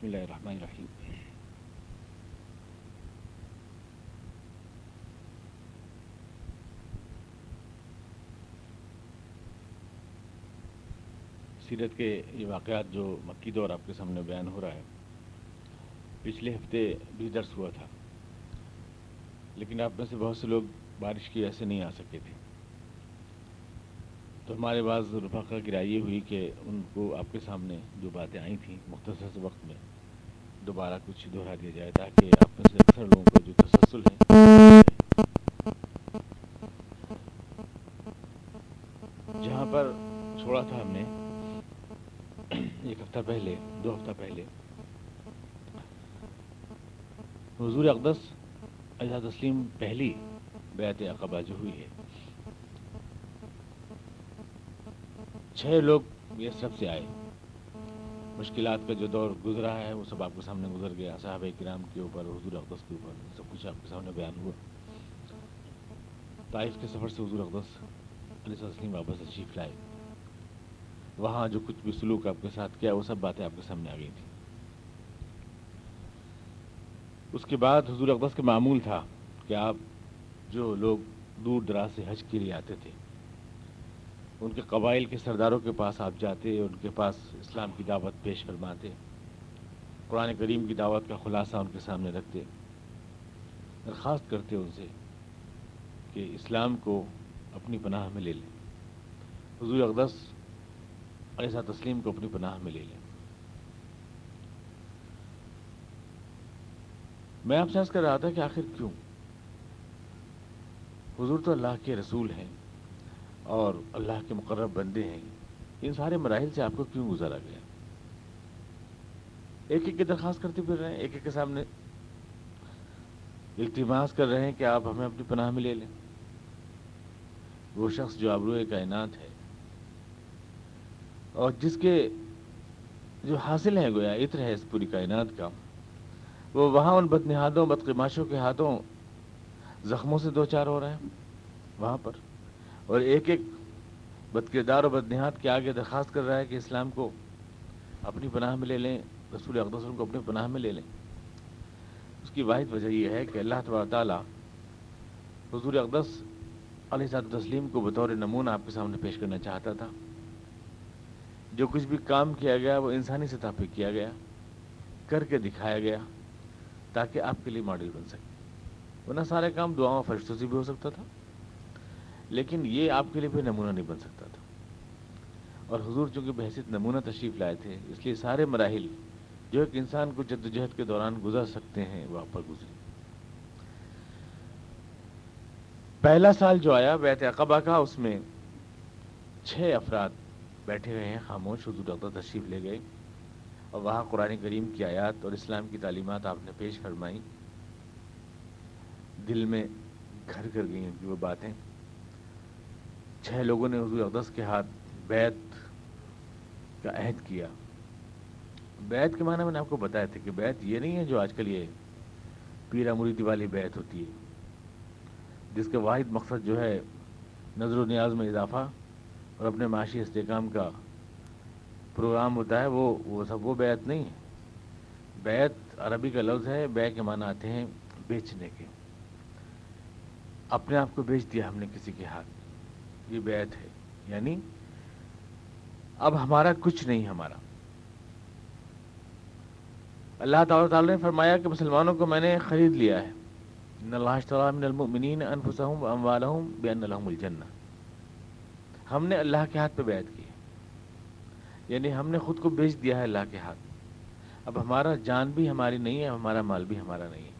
بسم اللہ الرحمن الرحیم۔ سیرت کے یہ واقعات جو مکی دور آپ کے سامنے بیان ہو رہا ہے، پچھلے ہفتے بھی درس ہوا تھا، لیکن آپ میں سے بہت سے لوگ بارش کی وجہ سے نہیں آ سکے تھے، تو ہمارے بعض رفقا کی رائے یہ ہوئی کہ ان کو آپ کے سامنے جو باتیں آئی تھیں مختصر سے وقت میں دوبارہ کچھ دہرا دیا جائے، تاکہ آپ میں سے اکثر لوگوں کا جو تسلسل ہے جہاں پر چھوڑا تھا ہم نے ایک ہفتہ پہلے، دو ہفتہ پہلے، حضور اقدس علیہ تسلیم پہلی بیعت عقبہ جو ہوئی ہے، 6 لوگ یہ سب سے آئے، مشکلات کا جو دور گزرا ہے وہ سب آپ کے سامنے گزر گیا، صحابہ کرام کے اوپر، حضور اقدس کے اوپر سب کچھ آپ کے سامنے بیان ہوا۔ طائف کے سفر سے حضور اقدس علیہ السلام واپس تشریف لائے، وہاں جو کچھ بھی سلوک آپ کے ساتھ کیا وہ سب باتیں آپ کے سامنے آ گئی تھیں۔ اس کے بعد حضور اقدس کا معمول تھا کہ آپ جو لوگ دور دراز سے حج کے لیے آتے تھے ان کے قبائل کے سرداروں کے پاس آپ جاتے، ان کے پاس اسلام کی دعوت پیش فرماتے، قرآن کریم کی دعوت کا خلاصہ ان کے سامنے رکھتے، درخواست کرتے ان سے کہ اسلام کو اپنی پناہ میں لے لیں، حضور اقدس علیہ السلام کو اپنی پناہ میں لے لیں۔ میں آپ سے عرض کر رہا تھا کہ آخر کیوں؟ حضور تو اللہ کے رسول ہیں اور اللہ کے مقرب بندے ہیں، ان سارے مراحل سے آپ کو کیوں گزارا گیا؟ ایک ایک کی درخواست کرتے پھر رہے ہیں، ایک ایک کے سامنے التماس کر رہے ہیں کہ آپ ہمیں اپنی پناہ میں لے لیں۔ وہ شخص جو آبروئے کائنات ہے اور جس کے جو حاصل ہے گویا عطر ہے اس پوری کائنات کا، وہ وہاں ان بدنہادوں بدقماشوں کے ہاتھوں زخموں سے دوچار ہو رہے ہیں وہاں پر، اور ایک ایک بد کردار و بد نہاد کے آگے درخواست کر رہا ہے کہ اسلام کو اپنی پناہ میں لے لیں، رسول اقدس کو اپنی پناہ میں لے لیں۔ اس کی واحد وجہ یہ ہے کہ اللہ تبارک تعالیٰ حضور اقدس علیہ السلام کو بطور نمونہ آپ کے سامنے پیش کرنا چاہتا تھا۔ جو کچھ بھی کام کیا گیا وہ انسانی سطح پہ کیا گیا، کر کے دکھایا گیا تاکہ آپ کے لیے ماڈل بن سکے، ورنہ سارے کام دعاؤں فرشتوں سے بھی ہو سکتا تھا، لیکن یہ آپ کے لیے پھر نمونہ نہیں بن سکتا تھا۔ اور حضور چونکہ بحیثیت نمونہ تشریف لائے تھے، اس لیے سارے مراحل جو ایک انسان کو جد و جہد کے دوران گزر سکتے ہیں وہاں پر گزرے۔ پہلا سال جو آیا بیعت عقبہ کا، اس میں 6 افراد بیٹھے ہوئے ہیں خاموش، حضور اقدس تشریف لے گئے اور وہاں قرآن کریم کی آیات اور اسلام کی تعلیمات آپ نے پیش فرمائیں، دل میں گھر کر گئی ان کی وہ باتیں۔ 6 لوگوں نے حضور اقدس کے ہاتھ بیعت کا عہد کیا۔ بیعت کے معنی میں نے آپ کو بتایا تھا کہ بیعت یہ نہیں ہے جو آج کل یہ پیرا مریدی والی بیعت ہوتی ہے، جس کا واحد مقصد جو ہے نظر و نیاز میں اضافہ اور اپنے معاشی استحکام کا پروگرام ہوتا ہے، وہ سب وہ بیعت نہیں ہے۔ بیعت عربی کا لفظ ہے، بیع کے معنی آتے ہیں بیچنے کے، اپنے آپ کو بیچ دیا ہم نے کسی کے ہاتھ، یہ بیعت ہے۔ یعنی اب ہمارا کچھ نہیں، ہمارا اللہ تعالیٰ نے فرمایا کہ مسلمانوں کو میں نے خرید لیا ہے، ان اللہ اشترى من المؤمنین انفسهم واموالهم بان لهم الجنہ، ہم نے اللہ کے ہاتھ پہ بیعت کی ہے، یعنی ہم نے خود کو بیچ دیا ہے اللہ کے ہاتھ۔ اب ہمارا جان بھی ہماری نہیں ہے، ہمارا مال بھی ہمارا نہیں ہے،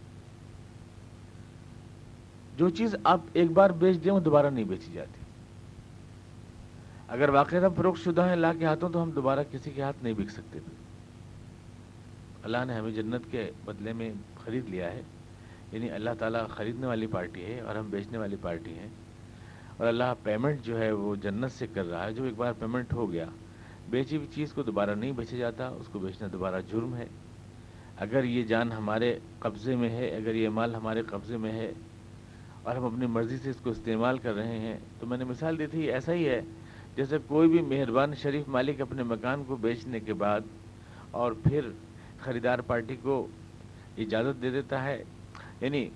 جو چیز آپ ایک بار بیچ دیں وہ دوبارہ نہیں بیچی جاتی۔ اگر واقعی ہم فروخت شدہ ہیں اللہ کے ہاتھوں تو ہم دوبارہ کسی کے ہاتھ نہیں بک سکتے تھے، اللہ نے ہمیں جنت کے بدلے میں خرید لیا ہے، یعنی اللہ تعالیٰ خریدنے والی پارٹی ہے اور ہم بیچنے والی پارٹی ہیں، اور اللہ پیمنٹ جو ہے وہ جنت سے کر رہا ہے۔ جو ایک بار پیمنٹ ہو گیا، بیچی ہوئی چیز کو دوبارہ نہیں بیچا جاتا، اس کو بیچنا دوبارہ جرم ہے۔ اگر یہ جان ہمارے قبضے میں ہے، اگر یہ مال ہمارے قبضے میں ہے اور ہم اپنی مرضی سے اس کو استعمال کر رہے ہیں، تو میں نے مثال دی تھی ایسا ہی ہے جیسے کوئی بھی مہربان شریف مالک اپنے مکان کو بیچنے کے بعد اور پھر خریدار پارٹی کو اجازت دے دیتا ہے، یعنی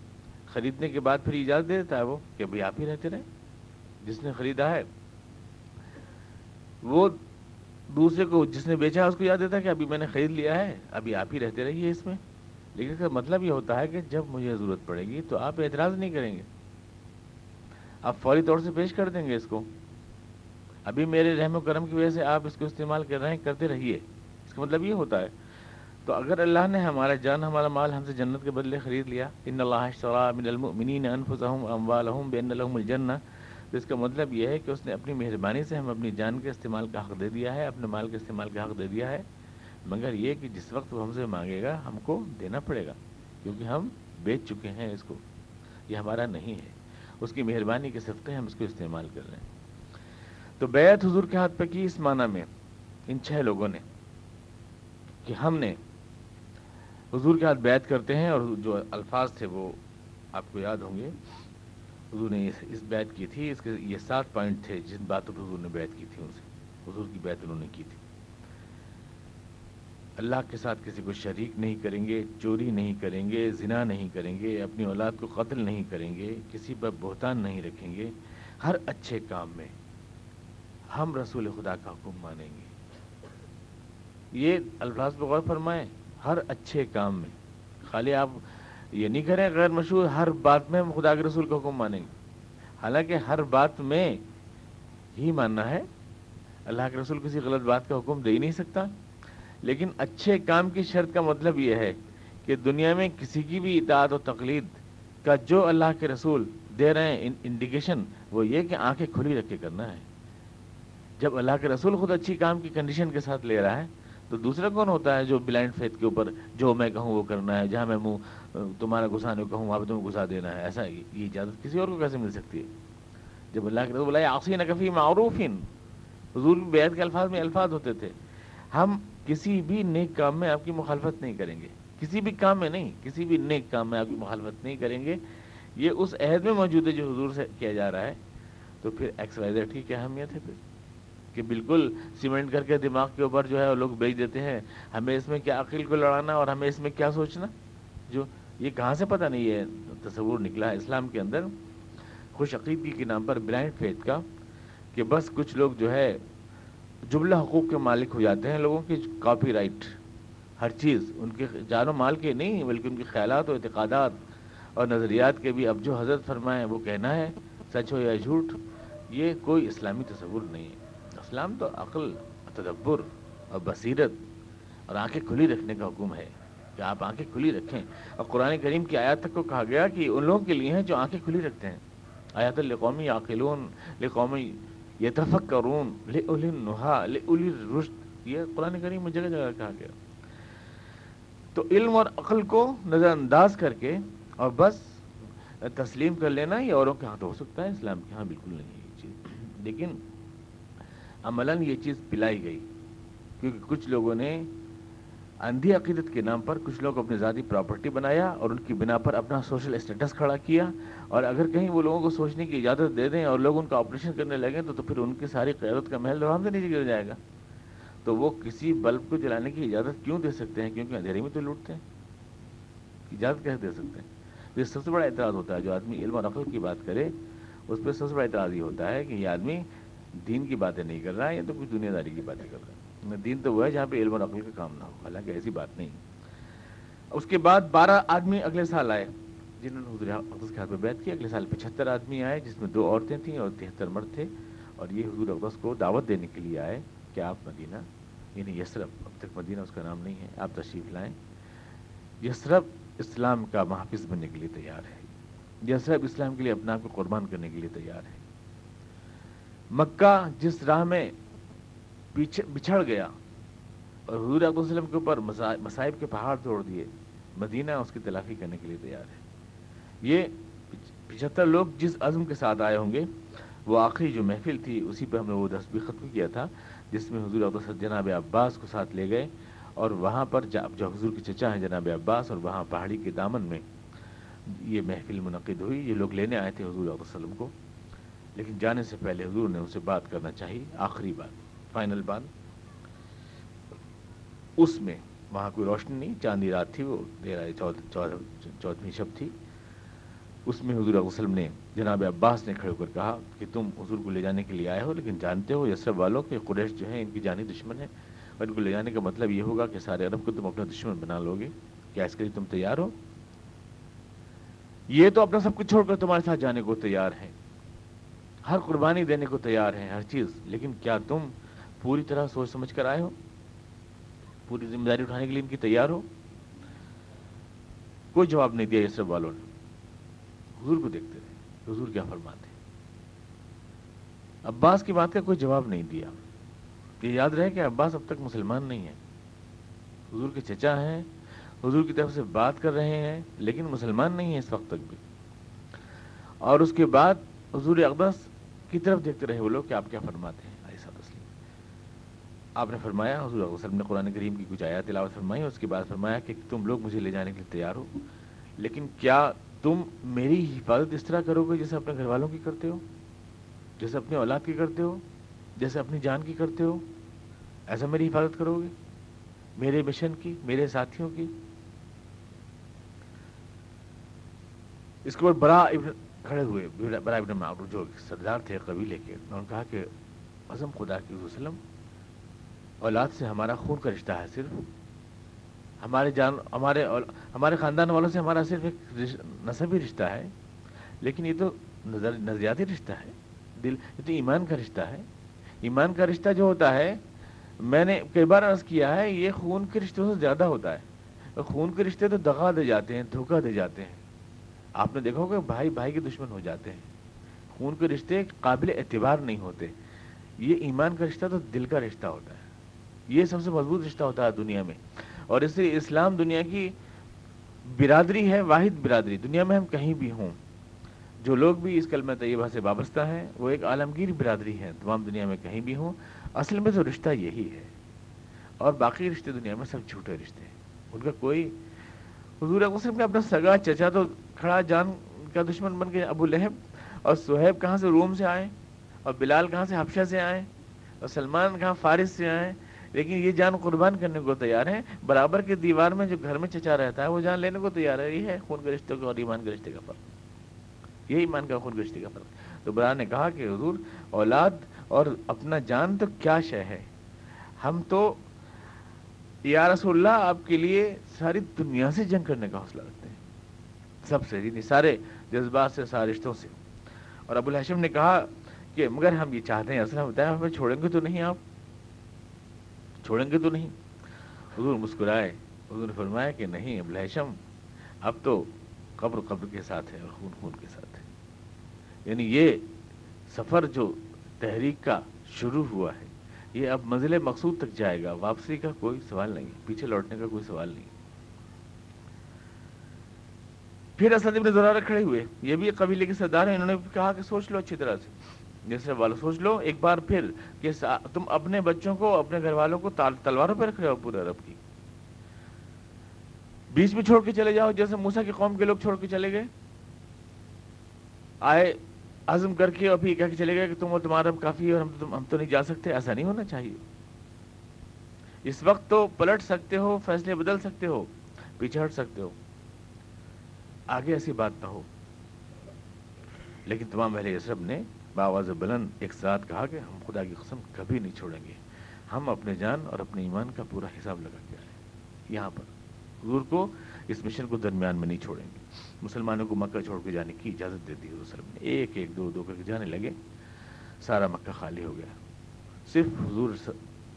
خریدنے کے بعد پھر اجازت دے دیتا ہے وہ کہ بھائی آپ ہی رہتے رہیں، جس نے خریدا ہے وہ دوسرے کو، جس نے بیچا ہے اس کو یاد دیتا ہے کہ ابھی میں نے خرید لیا ہے، ابھی آپ ہی رہتے رہیے اس میں۔ لیکن اس کا مطلب یہ ہوتا ہے کہ جب مجھے ضرورت پڑے گی تو آپ اعتراض نہیں کریں گے، آپ فوری طور سے پیش کر دیں گے اس کو، ابھی میرے رحم و کرم کی وجہ سے آپ اس کو استعمال کر رہے ہیں، کرتے رہیے، اس کا مطلب یہ ہوتا ہے۔ تو اگر اللہ نے ہمارا جان ہمارا مال ہم سے جنت کے بدلے خرید لیا، ان اللہ اشترى من المؤمنین انفسهم واموالهم بان لهم الجنہ، تو اس کا مطلب یہ ہے کہ اس نے اپنی مہربانی سے ہم اپنی جان کے استعمال کا حق دے دیا ہے، اپنے مال کے استعمال کا حق دے دیا ہے، مگر یہ کہ جس وقت وہ ہم سے مانگے گا ہم کو دینا پڑے گا، کیونکہ ہم بیچ چکے ہیں اس کو، یہ ہمارا نہیں ہے، اس کی مہربانی کے صدقے ہم اس کو استعمال کر رہے ہیں۔ تو بیعت حضور کے ہاتھ پہ کی اس معنی میں ان چھ لوگوں نے کہ ہم نے حضور کے ہاتھ بیعت کرتے ہیں، اور جو الفاظ تھے وہ آپ کو یاد ہوں گے، حضور نے اس بیعت کی تھی، اس کے یہ 7 پوائنٹ تھے جن باتوں پہ حضور نے بیعت کی تھی، ان سے حضور کی بیعت انہوں نے کی تھی۔ اللہ کے ساتھ کسی کو شریک نہیں کریں گے، چوری نہیں کریں گے، زنا نہیں کریں گے، اپنی اولاد کو قتل نہیں کریں گے، کسی پر بہتان نہیں رکھیں گے، ہر اچھے کام میں ہم رسول خدا کا حکم مانیں گے۔ یہ الفاظ پر غور فرمائیں، ہر اچھے کام میں، خالی آپ یہ نہیں کریں غیر مشہور ہر بات میں ہم خدا کے رسول کا حکم مانیں گے، حالانکہ ہر بات میں ہی ماننا ہے، اللہ کے رسول کسی غلط بات کا حکم دے ہی نہیں سکتا، لیکن اچھے کام کی شرط کا مطلب یہ ہے کہ دنیا میں کسی کی بھی اطاعت و تقلید کا جو اللہ کے رسول دے رہے ہیں انڈیکیشن، وہ یہ کہ آنکھیں کھلی رکھ کے کرنا ہے۔ جب اللہ کے رسول خود اچھی کام کی کنڈیشن کے ساتھ لے رہا ہے تو دوسرا کون ہوتا ہے جو بلائنڈ فیتھ کے اوپر جو میں کہوں وہ کرنا ہے، جہاں میں منہ تمہارا گھسانے کہوں وہاں پہ تمہیں گھسا دینا ہے، ایسا یہ اجازت کسی اور کو کیسے مل سکتی ہے؟ جب اللہ کے رسول بلائے آخری نقفی معروفین، حضور کی بیعت کے الفاظ میں الفاظ ہوتے تھے، ہم کسی بھی نیک کام میں آپ کی مخالفت نہیں کریں گے، کسی بھی کام میں نہیں، کسی بھی نیک کام میں آپ کی مخالفت نہیں کریں گے، یہ اس عہد میں موجود ہے جو حضور سے کیا جا رہا ہے۔ تو پھر ایکس وائی زیڈ کی کیا اہمیت ہے پھر کہ بالکل سیمنٹ کر کے دماغ کے اوپر جو ہے لوگ بیچ دیتے ہیں، ہمیں اس میں کیا عقل کو لڑانا اور ہمیں اس میں کیا سوچنا، جو یہ کہاں سے پتہ نہیں یہ تصور نکلا ہے اسلام کے اندر خوش عقیدگی کے نام پر، بلائنڈ فیتھ کا، کہ بس کچھ لوگ جو ہے جملہ حقوق کے مالک ہو جاتے ہیں، لوگوں کی کاپی رائٹ ہر چیز ان کے جان و مال کے نہیں بلکہ ان کے خیالات و اعتقادات اور نظریات کے بھی، اب جو حضرت فرمائے وہ کہنا ہے، سچ ہو یا جھوٹ، یہ کوئی اسلامی تصور نہیں ہے۔ اسلام تو عقل، تدبر اور بصیرت اور آنکھیں کھلی رکھنے کا حکم ہے کہ آپ آنکھیں کھلی رکھیں، اور قرآن کریم کی آیات تک کو کہا گیا کہ ان لوگوں کے لیے ہیں جو آنکھیں کھلی رکھتے ہیں، آیات القوم عاقلون، لقومی یتفکرون، لأولی النہیٰ، لأولی الرشد، یہ قرآن کریم میں جگہ جگہ کہا گیا۔ تو علم اور عقل کو نظر انداز کر کے اور بس تسلیم کر لینا یہ اوروں کے ہاں تو ہو سکتا ہے، اسلام کے ہاں بالکل نہیں ہے یہ چیز، لیکن عملاً یہ چیز پلائی گئی، کیونکہ کچھ لوگوں نے اندھی عقیدت کے نام پر کچھ لوگ اپنی ذاتی پراپرٹی بنایا اور ان کی بنا پر اپنا سوشل اسٹیٹس کھڑا کیا، اور اگر کہیں وہ لوگوں کو سوچنے کی اجازت دے دیں اور لوگ ان کا آپریشن کرنے لگیں تو پھر ان کی ساری قیادت کا محل ہم سے نیچے گر جائے گا۔ تو وہ کسی بلب کو جلانے کی اجازت کیوں دے سکتے ہیں؟ کیونکہ اندھیرے میں تو لوٹتے ہیں، اجازت کیسے دے سکتے ہیں؟ یہ سب سے بڑا اعتراض ہوتا ہے، جو آدمی علم اور عقل کی بات کرے اس پہ سب سے بڑا اعتراض یہ ہوتا ہے کہ یہ آدمی دین کی باتیں نہیں کر رہا ہے، یہ تو کچھ دنیا داری کی باتیں کر رہا ہے، دین تو وہ ہے جہاں پہ علم اور عقل کا کام نہ ہو، حالانکہ ایسی بات نہیں۔ اس کے بعد 12 آدمی اگلے سال آئے جنہوں نے حضور اقدس کے ہاتھ پہ بیعت کی، اگلے سال 75 آدمی آئے جس میں 2 عورتیں تھیں اور 73 مرد تھے، اور یہ حضور اقدس کو دعوت دینے کے لیے آئے کہ آپ مدینہ، یعنی یثرب، اب تک مدینہ اس کا نام نہیں ہے، آپ تشریف لائیں، یثرب اسلام کا محافظ بننے کے لیے تیار ہے، یثرب اسلام کے لیے اپنا آپ کو قربان کرنے کے لیے تیار ہے، مکہ جس راہ میں پیچھے بچھڑ گیا اور حضور اقدس وسلم کے اوپر مصائب کے پہاڑ توڑ دیے، مدینہ اس کی تلافی کرنے کے لیے تیار ہے۔ یہ 75 لوگ جس عزم کے ساتھ آئے ہوں گے، وہ آخری جو محفل تھی اسی پہ ہم نے وہ تسبیح ختم کیا تھا جس میں حضور اقدس جناب عباس کو ساتھ لے گئے، اور وہاں پر جو حضور کے چچا ہیں جناب عباس، اور وہاں پہاڑی کے دامن میں یہ محفل منعقد ہوئی۔ یہ لوگ لینے آئے تھے حضور اقدس وسلم کو، لیکن جانے سے پہلے حضور نے ان سے بات کرنا چاہیے، آخری بات، فائنل بات۔ اس میں وہاں کوئی روشنی نہیں، چاندنی رات تھی، وہ چودھویں شب تھی۔ اس میں حضور صلی اللہ علیہ وسلم نے جناب عباس نے کھڑے ہو کر کہا کہ تم حضور کو لے جانے کے لیے آئے ہو، لیکن جانتے ہو یثرب والوں کہ قریش جو ہیں ان کی جانی دشمن ہیں، اور ان کو لے جانے کا مطلب یہ ہوگا کہ سارے عرب کو تم اپنا دشمن بنا لو گے، کیا اس کے لیے تم تیار ہو؟ یہ تو اپنا سب کچھ چھوڑ کر تمہارے ساتھ جانے کو تیار ہیں، ہر قربانی دینے کو تیار ہیں، ہر چیز، لیکن کیا تم پوری طرح سوچ سمجھ کر آئے ہو؟ پوری ذمہ داری اٹھانے کے لیے ان کی تیار ہو؟ کوئی جواب نہیں دیا یثرب والوں نے۔ حضور کو دیکھتے رہے، حضور کیا فرماتے ہیں۔ عباس کی بات کا کوئی جواب نہیں دیا۔ یہ یاد رہے کہ عباس اب تک مسلمان نہیں ہے، حضور کے چچا ہیں، حضور کی طرف سے بات کر رہے ہیں، لیکن مسلمان نہیں ہے اس وقت تک بھی۔ اور اس کے بعد حضور اقدس کی طرف دیکھتے رہے وہ لوگ کہ آپ کیا فرماتے ہیں علیہ السلام۔ آپ نے فرمایا، حضور صلی اللہ علیہ وسلم نے قرآن کریم کی کچھ آیات تلاوت فرمائی، اور اس کے بعد فرمایا کہ تم لوگ مجھے لے جانے کے لیے تیار ہو، لیکن کیا تم میری حفاظت اس طرح کرو گے جیسے اپنے گھر والوں کی کرتے ہو، جیسے اپنے اولاد کی کرتے ہو، جیسے اپنی جان کی کرتے ہو، ایسا میری حفاظت کرو گے، میرے مشن کی، میرے ساتھیوں کی؟ اس کے اوپر کھڑے ہوئے برا ابن معروف جو سردار تھے قبیلے کے، انہوں نے کہا کہ عظم خدا کی وسلم، اولاد سے ہمارا خون کا رشتہ ہے، صرف ہمارے خاندان والوں سے ہمارا صرف ایک نسبی رشتہ ہے، لیکن یہ تو نظریاتی رشتہ ہے، یہ تو ایمان کا رشتہ ہے۔ ایمان کا رشتہ جو ہوتا ہے، میں نے کئی بار عرض کیا ہے، یہ خون کے رشتوں سے زیادہ ہوتا ہے۔ خون کے رشتے تو دغا دے جاتے ہیں، دھوکہ دے جاتے ہیں، آپ نے دیکھا ہوگا بھائی بھائی کے دشمن ہو جاتے ہیں۔ خون کے رشتے قابل اعتبار نہیں ہوتے۔ یہ ایمان کا رشتہ تو دل کا رشتہ ہوتا ہے، یہ سب سے مضبوط رشتہ ہوتا ہے دنیا میں، اور اس لیے اسلام دنیا کی برادری ہے، واحد برادری۔ دنیا میں ہم کہیں بھی ہوں، جو لوگ بھی اس کلمہ طیبہ سے وابستہ ہیں وہ ایک عالمگیر برادری ہیں، تمام دنیا میں کہیں بھی ہوں، اصل میں تو رشتہ یہی ہے، اور باقی رشتے دنیا میں سب جھوٹے رشتے ہیں، ان کا کوئی۔ حضور اقدس کا اپنا سگا چچا تو کھڑا جان کا دشمن بن کے، ابو لہب اور صہیب کہاں سے، روم سے آئے، اور بلال کہاں سے، حبشہ سے آئے، اور سلمان کہاں، فارس سے آئے، لیکن یہ جان قربان کرنے کو تیار ہیں۔ برابر کے دیوار میں جو گھر میں چچا رہتا ہے وہ جان لینے کو تیار ہے۔ یہ ہے خون کے رشتے کا اور ایمان کے رشتے کا فرق، یہ ایمان کا خون کے رشتے کا فرق۔ تو برا نے کہا کہ حضور، اولاد اور اپنا جان تو کیا شے ہے، ہم تو یا رسول اللہ آپ کے لیے ساری دنیا سے جنگ کرنے کا حوصلہ رکھتے ہیں، سب سے، یعنی سارے جذبات سے، سارے رشتوں سے۔ اور ابو الہاشم نے کہا کہ مگر ہم یہ چاہتے ہیں، اسلام بتایا ہمیں چھوڑیں گے تو نہیں، آپ چھوڑیں گے تو نہیں؟ حضور مسکرائے، حضور نے فرمایا کہ نہیں ابو الہاشم، اب تو قبر قبر کے ساتھ ہے اور خون خون کے ساتھ ہے۔ یعنی یہ سفر جو تحریک کا شروع ہوا ہے، یہ اب منزل مقصود تک جائے گا، واپسی کا کوئی سوال نہیں، پیچھے لوٹنے کا کوئی سوال نہیں۔ پھر اسد ابن زرارہ کھڑے ہوئے، یہ بھی قبیلے کے سردار ہیں، انہوں نے کہا کہ سوچ لو اچھی طرح سے، جیسے والو سوچ لو ایک بار پھر کہ تم اپنے بچوں کو، اپنے گھر والوں کو تلواروں پہ رکھ رہے ہو، پورے عرب کی بیچ میں چھوڑ کے چلے جاؤ، جیسے موسیٰ کی قوم کے لوگ چھوڑ کے چلے گئے، آئے عزم کر کے اور پھر کہہ کے چلے گئے کہ تم اور تمہارا رب کافی ہے اور ہم تو نہیں جا سکتے۔ ایسا نہیں ہونا چاہیے، اس وقت تو پلٹ سکتے ہو، فیصلے بدل سکتے ہو، پیچھے ہٹ سکتے ہو، آگے ایسی بات نہ ہو۔ لیکن تمام اہل یثرب نے بآواز بلند ایک ساتھ کہا کہ ہم خدا کی قسم کبھی نہیں چھوڑیں گے، ہم اپنے جان اور اپنے ایمان کا پورا حساب لگا کے آئے۔ یہاں پر حضور کو اس مشن کو درمیان میں نہیں چھوڑیں گے۔ مسلمانوں کو مکہ چھوڑ کے جانے کی اجازت دے دی حضور صلی اللہ علیہ وسلم نے، ایک ایک دو دو کر کے جانے لگے، سارا مکہ خالی ہو گیا، صرف حضور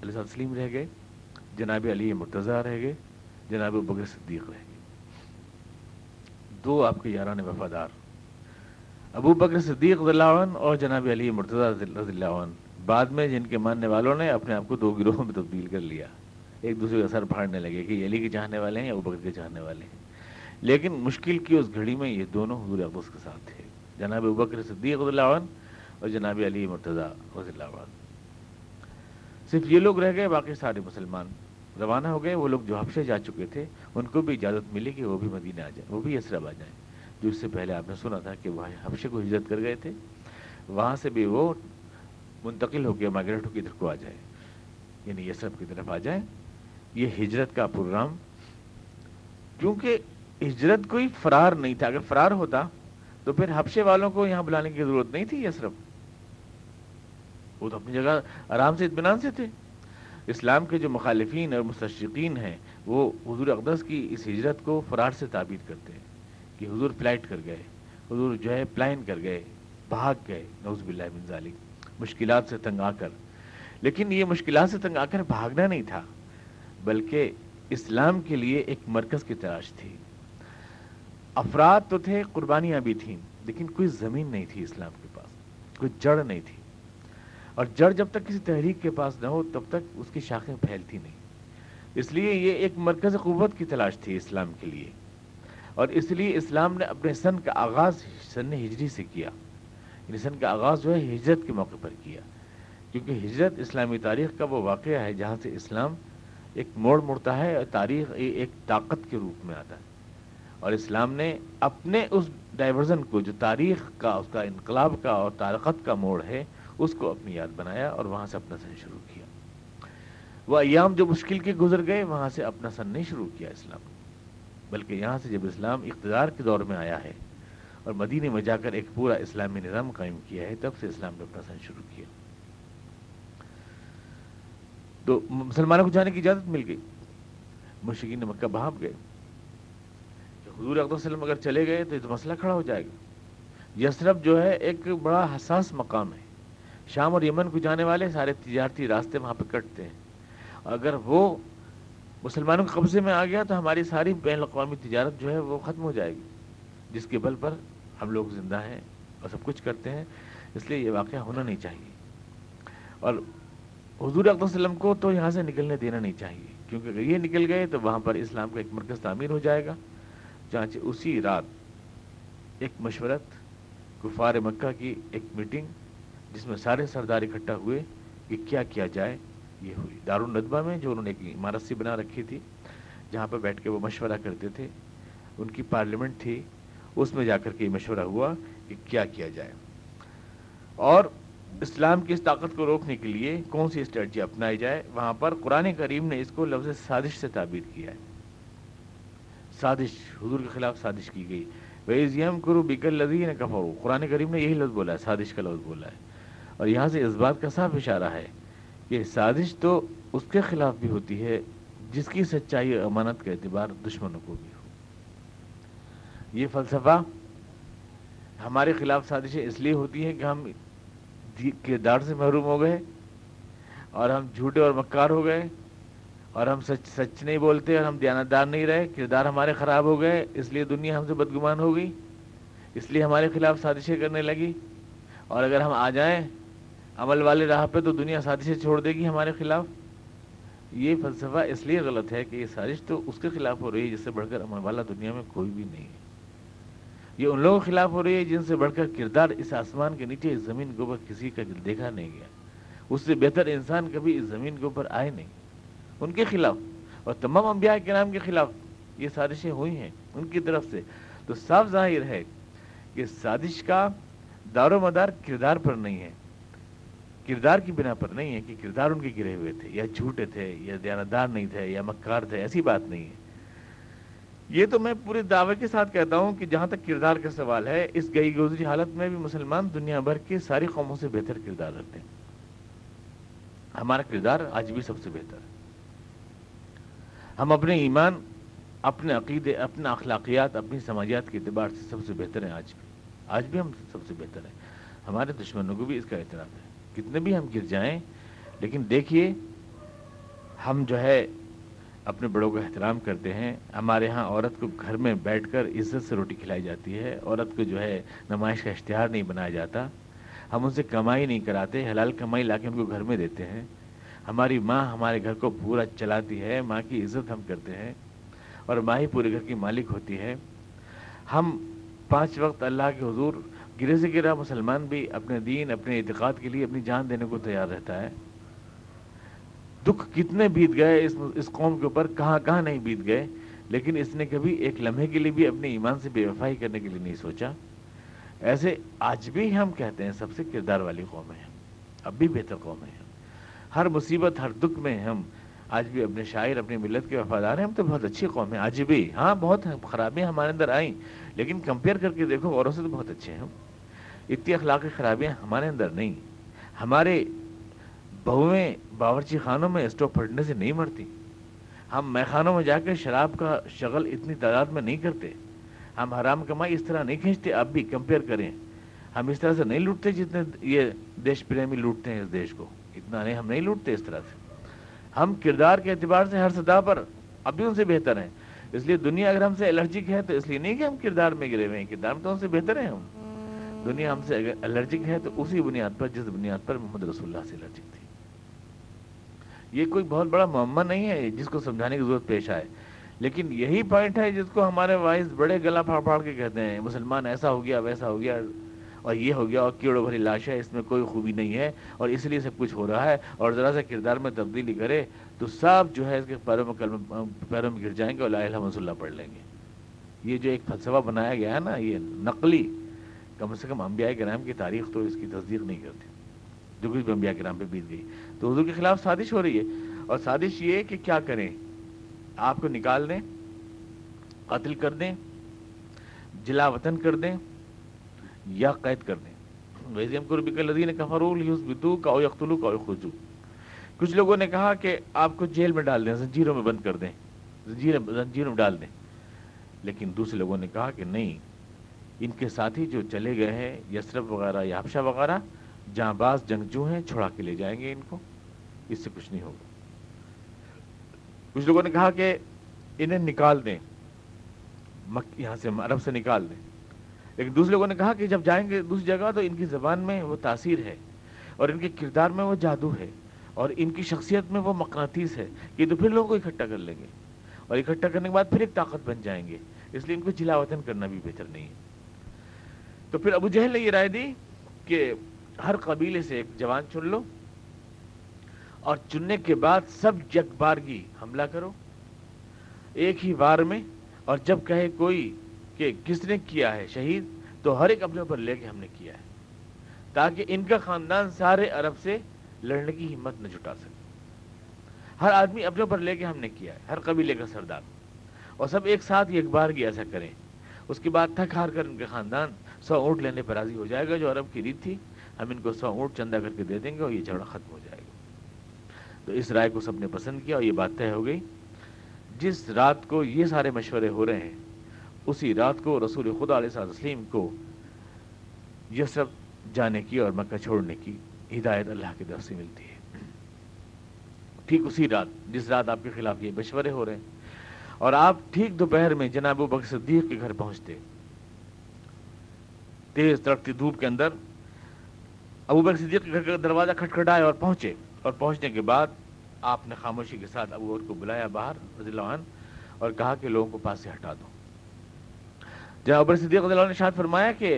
علیہ السلام رہ گئے، جناب علی مرتضیٰ رہ گئے، جناب ابوبکر صدیق رہ گئے، دو آپ کے یاران وفادار، ابو بکر صدیق رضی اللہ عنہ اور جناب علی مرتضیٰ رضی اللہ عنہ، بعد میں جن کے ماننے والوں نے اپنے آپ کو دو گروہوں میں تبدیل کر لیا، ایک دوسرے کا سر پھاڑنے لگے کہ یہ علی کے چاہنے والے ہیں یا ابوبکر کے چاہنے والے ہیں۔ لیکن مشکل کی اس گھڑی میں یہ دونوں حضور اقدس کے ساتھ تھے، جناب ابوبکر صدیق رضی اللہ عنہ اور جناب علی مرتضیٰ رضی اللہ عنہ، صرف یہ لوگ رہ گئے، باقی سارے مسلمان روانہ ہو گئے۔ وہ لوگ جو حبشہ جا چکے تھے ان کو بھی اجازت ملی کہ وہ بھی مدینہ آ جائیں، وہ بھی یثرب آ جائیں، جو اس سے پہلے آپ نے سنا تھا کہ وہ حبشہ کو ہجرت کر گئے تھے، وہاں سے بھی وہ منتقل ہو کے مائگریٹ ہو کے ادھر کو آ جائیں، یعنی یثرب کی طرف آ جائیں۔ یہ ہجرت کا پروگرام، کیونکہ ہجرت کوئی فرار نہیں تھا، اگر فرار ہوتا تو پھر حبشے والوں کو یہاں بلانے کی ضرورت نہیں تھی، یسرب وہ تو اپنی جگہ آرام سے اطمینان سے تھے۔ اسلام کے جو مخالفین اور مستشرقین ہیں وہ حضور اقدس کی اس ہجرت کو فرار سے تعبیر کرتے ہیں کہ حضور فلائٹ کر گئے، حضور جو ہے پلان کر گئے، بھاگ گئے، نعوذ باللہ من ذالک، مشکلات سے تنگ آ کر۔ لیکن یہ مشکلات سے تنگ آ کر بھاگنا نہیں تھا، بلکہ اسلام کے لیے ایک مرکز کی تلاش تھی۔ افراد تو تھے، قربانیاں بھی تھیں، لیکن کوئی زمین نہیں تھی اسلام کے پاس، کوئی جڑ نہیں تھی، اور جڑ جب تک کسی تحریک کے پاس نہ ہو تب تک اس کی شاخیں پھیلتی نہیں۔ اس لیے یہ ایک مرکز قوت کی تلاش تھی اسلام کے لیے، اور اس لیے اسلام نے اپنے سن کا آغاز سن ہجری سے کیا، یعنی سن کا آغاز جو ہے ہجرت کے موقع پر کیا، کیونکہ ہجرت اسلامی تاریخ کا وہ واقعہ ہے جہاں سے اسلام ایک موڑ مڑتا ہے اور تاریخ ایک طاقت کے روپ میں آتا ہے، اور اسلام نے اپنے اس ڈائیورژن کو جو تاریخ کا، اس کا انقلاب کا اور طاقت کا موڑ ہے، اس کو اپنی یاد بنایا اور وہاں سے اپنا سن شروع کیا۔ وہ ایام جو مشکل کے گزر گئے وہاں سے اپنا سن نہیں شروع کیا اسلام، بلکہ یہاں سے جب اسلام اقتدار کے دور میں آیا ہے اور مدینے میں جا کر ایک پورا اسلامی نظام قائم کیا ہے، تب سے اسلام نے اپنا سن شروع کیا۔ تو مسلمانوں کو جانے کی اجازت مل گئی، مشرکین مکہ بھاگ گئے، حضور اقدس صلی اللہ علیہ وسلم اگر چلے گئے تو یہ تو مسئلہ کھڑا ہو جائے گا۔ یثرب جو ہے ایک بڑا حساس مقام ہے، شام اور یمن کو جانے والے سارے تجارتی راستے وہاں پہ کٹتے ہیں، اگر وہ مسلمانوں کے قبضے میں آ گیا تو ہماری ساری بین الاقوامی تجارت جو ہے وہ ختم ہو جائے گی، جس کے بل پر ہم لوگ زندہ ہیں اور سب کچھ کرتے ہیں، اس لیے یہ واقعہ ہونا نہیں چاہیے، اور حضور اقدس صلی اللہ علیہ وسلم کو تو یہاں سے نکلنے دینا نہیں چاہیے، کیونکہ اگر یہ نکل گئے تو وہاں پر اسلام کا ایک مرکز تعمیر ہو جائے گا۔ چانچہ اسی رات ایک مشورت، کفار مکہ کی ایک میٹنگ جس میں سارے سردار اکٹھا ہوئے کہ کیا کیا جائے، یہ ہوئی دارالندبہ میں، جو انہوں نے ایک عمارت سی بنا رکھی تھی جہاں پہ بیٹھ کے وہ مشورہ کرتے تھے، ان کی پارلیمنٹ تھی، اس میں جا کر کے یہ مشورہ ہوا کہ کیا کیا جائے، اور اسلام کی اس طاقت کو روکنے کے لیے کون سی اسٹریٹجی اپنائی جائے۔ وہاں پر قرآن کریم نے اس کو لفظ سازش سے تعبیر کیا ہے، سازش، حضور کے خلاف سازش کی گئی، وَإِذْ يَمْكُرُ بِكَ الَّذِينَ كَفَرُوا، قرآن کریم نے یہی لفظ بولا ہے، سازش کا لفظ بولا ہے، اور یہاں سے اس بات کا صاف اشارہ ہے یہ سازش تو اس کے خلاف بھی ہوتی ہے جس کی سچائی اور امانت کا اعتبار دشمنوں کو بھی ہو۔ یہ فلسفہ ہمارے خلاف سازشیں اس لیے ہوتی ہیں کہ ہم کردار سے محروم ہو گئے، اور ہم جھوٹے اور مکار ہو گئے، اور ہم سچ نہیں بولتے، اور ہم دیانتدار نہیں رہے، کردار ہمارے خراب ہو گئے، اس لیے دنیا ہم سے بدگمان ہو گئی، اس لیے ہمارے خلاف سازشیں کرنے لگی، اور اگر ہم آ جائیں عمل والے راہ پہ تو دنیا سازشیں چھوڑ دے گی ہمارے خلاف۔ یہ فلسفہ اس لیے غلط ہے کہ یہ سازش تو اس کے خلاف ہو رہی ہے جس سے بڑھ کر عمل والا دنیا میں کوئی بھی نہیں ہے، یہ ان لوگوں کے خلاف ہو رہی ہے جن سے بڑھ کر کردار اس آسمان کے نیچے، اس زمین کے اوپر کسی کا دیکھا نہیں گیا، اس سے بہتر انسان کبھی اس زمین کے اوپر آئے نہیں، ان کے خلاف اور تمام انبیاء کرام کے خلاف یہ سازشیں ہوئی ہیں ان کی طرف سے۔ تو صاف ظاہر ہے کہ سازش کا دار و مدار کردار پر نہیں ہے، کردار کی بنا پر نہیں ہے کہ کردار ان کے گرے ہوئے تھے، یا جھوٹے تھے، یا دیانتدار نہیں تھے، یا مکار تھے، ایسی بات نہیں ہے۔ یہ تو میں پورے دعوے کے ساتھ کہتا ہوں کہ جہاں تک کردار کا سوال ہے، اس گئی گزری حالت میں بھی مسلمان دنیا بھر کے ساری قوموں سے بہتر کردار رکھتے ہیں، ہمارا کردار آج بھی سب سے بہتر ہے، ہم اپنے ایمان، اپنے عقیدے، اپنے اخلاقیات، اپنی سماجیات کے اعتبار سے سب سے بہتر ہیں، آج بھی ہم سب سے بہتر ہیں، ہمارے دشمنوں کو بھی اس کا اعتراف ہے، کتنے بھی ہم گر جائیں، لیکن دیکھیے ہم جو ہے اپنے بڑوں کا احترام کرتے ہیں، ہمارے ہاں عورت کو گھر میں بیٹھ کر عزت سے روٹی کھلائی جاتی ہے، عورت کو جو ہے نمائش کا اشتہار نہیں بنایا جاتا، ہم ان سے کمائی نہیں کراتے، حلال کمائی لا کے ان کو گھر میں دیتے ہیں، ہماری ماں ہمارے گھر کو پورا چلاتی ہے، ماں کی عزت ہم کرتے ہیں، اور ماں ہی پورے گھر کی مالک ہوتی ہے۔ ہم 5 وقت اللہ کے حضور، گرے سے گرا مسلمان بھی اپنے دین، اپنے اعتقاد کے لیے اپنی جان دینے کو تیار رہتا ہے، دکھ کتنے بیت گئے اس قوم کے اوپر، کہاں کہاں نہیں بیت گئے، لیکن اس نے کبھی ایک لمحے کے لیے بھی اپنے ایمان سے بے وفائی کرنے کے لیے نہیں سوچا۔ ایسے آج بھی ہم کہتے ہیں سب سے کردار والی قوم ہے، اب بھی بہتر قوم ہے، ہر مصیبت، ہر دکھ میں ہم آج بھی اپنے شاعر اپنی ملت کے وفادار ہیں. ہم تو بہت اچھی قوم ہیں. آج بھی ہاں بہت خرابیاں ہمارے اندر آئیں, لیکن کمپیئر کر کے دیکھو اوروں سے تو بہت اچھے ہیں ہم. اتنی اخلاقی خرابیاں ہمارے اندر نہیں. ہمارے بہویں باورچی خانوں میں اسٹوپ پھٹنے سے نہیں مرتی. ہم میخانوں میں جا کے شراب کا شغل اتنی تعداد میں نہیں کرتے. ہم حرام کمائی اس طرح نہیں کھینچتے. اب بھی کمپیئر کریں, ہم اس طرح سے نہیں لوٹتے جتنے یہ دیش پریمی لوٹتے ہیں. اس دیش کو اتنا نہیں, ہم نہیں لوٹتے اس طرح سے. ہم کردار کے اعتبار سے ہر سطح پر اب بھی ان سے بہتر ہیں. اس لیے دنیا اگر ہم سے الرجک ہے تو اس لیے نہیں کہ ہم کردار میں گرے ہوئے ہیں, کردار میں تو ان سے بہتر ہیں ہم. دنیا ہم سے اگر الرجک ہے تو اسی بنیاد پر جس بنیاد پر محمد رسول اللہ سے الرجک تھی. یہ کوئی بہت بڑا معمہ نہیں ہے جس کو سمجھانے کی ضرورت پیش آئے, لیکن یہی پوائنٹ ہے جس کو ہمارے وائز بڑے گلا پھاڑ پھاڑ کے کہتے ہیں مسلمان ایسا ہو گیا ویسا ہو گیا اور یہ ہو گیا اور کیڑوں بھری لاش ہے, اس میں کوئی خوبی نہیں ہے اور اس لیے سب کچھ ہو رہا ہے. اور ذرا سا کردار میں تبدیلی کرے تو سب جو ہے اس کے پیروں میں گر جائیں گے اور لا الہ الا اللہ پڑھ لیں گے. یہ جو ایک فلسفہ بنایا گیا ہے نا, یہ نقلی, کم سے کم انبیاء کرام کی تاریخ تو اس کی تصدیق نہیں کرتی. جو کچھ بھی انبیاء کرام پہ بیت گئی تو حضور کے خلاف سازش ہو رہی ہے. اور سازش یہ کہ کیا کریں, آپ کو نکال دیں, قتل کر دیں, جلا وطن کر دیں یا قید کر دیں. ویزیم قربک الذین کفروا لیثبتوک او یقتلوک او یخرجوک. کچھ لوگوں نے کہا کہ آپ کو جیل میں ڈال دیں, زنجیروں میں بند کر دیں, زنجیروں میں ڈال دیں. لیکن دوسرے لوگوں نے کہا کہ نہیں, ان کے ساتھی جو چلے گئے ہیں یثرب وغیرہ یا حبشہ وغیرہ, جاں باز جنگجو ہیں, چھڑا کے لے جائیں گے ان کو, اس سے کچھ نہیں ہوگا. کچھ لوگوں نے کہا کہ انہیں نکال دیں یہاں سے, عرب سے نکال دیں. لیکن دوسرے لوگوں نے کہا کہ جب جائیں گے دوسری جگہ تو ان کی زبان میں وہ تاثیر ہے اور ان کے کردار میں وہ جادو ہے اور ان کی شخصیت میں وہ مقناطیس ہے کہ تو پھر لوگوں کو اکٹھا کر لیں گے اور اکٹھا کرنے کے بعد پھر ایک طاقت بن جائیں گے, اس لیے ان کو جلا وطن کرنا بھی بہتر نہیں ہے. تو پھر ابو جہل نے یہ رائے دی کہ ہر قبیلے سے ایک جوان چن لو اور چننے کے بعد سب یک بارگی حملہ کرو ایک ہی بار میں, اور جب کہے کوئی کہ کس نے کیا ہے شہید تو ہر ایک اپنے اوپر لے کے ہم نے کیا ہے, تاکہ ان کا خاندان سارے عرب سے لڑنے کی ہمت نہ جٹا سکے. ہر آدمی اپنے اوپر لے کے ہم نے کیا ہے, ہر قبیلے کا سردار, اور سب ایک ساتھ یک بارگی ایسا کریں. اس کے بعد تھک ہار کر ان کے خاندان 100 اونٹ لینے پر راضی ہو جائے گا, جو عرب کی ریت تھی. ہم ان کو 100 اونٹ چندہ کر کے دے دیں گے اور یہ جھگڑا ختم ہو جائے گا. تو اس رائے کو سب نے پسند کیا اور یہ بات طے ہو گئی. جس رات کو یہ سارے مشورے ہو رہے ہیں اسی رات کو رسول خدا علیہ السلام کو یہ سب جانے کی اور مکہ چھوڑنے کی ہدایت اللہ کی طرف سے ملتی ہے. ٹھیک اسی رات جس رات آپ کے خلاف یہ مشورے ہو رہے ہیں, اور آپ ٹھیک دوپہر میں جناب ابوبکر صدیق کے گھر پہنچتے. تیز تڑکتی دھوپ کے اندر ابوبکر صدیق کے گھر کا دروازہ کھٹکھٹایا اور پہنچے, اور پہنچنے کے بعد آپ نے خاموشی کے ساتھ ابوبکر کو بلایا باہر رضی اللہ عنہ اور کہا کہ لوگوں کو پاس سے ہٹا دو. جناب ابوبکر صدیق رضی اللہ عنہ نے ارشاد فرمایا کہ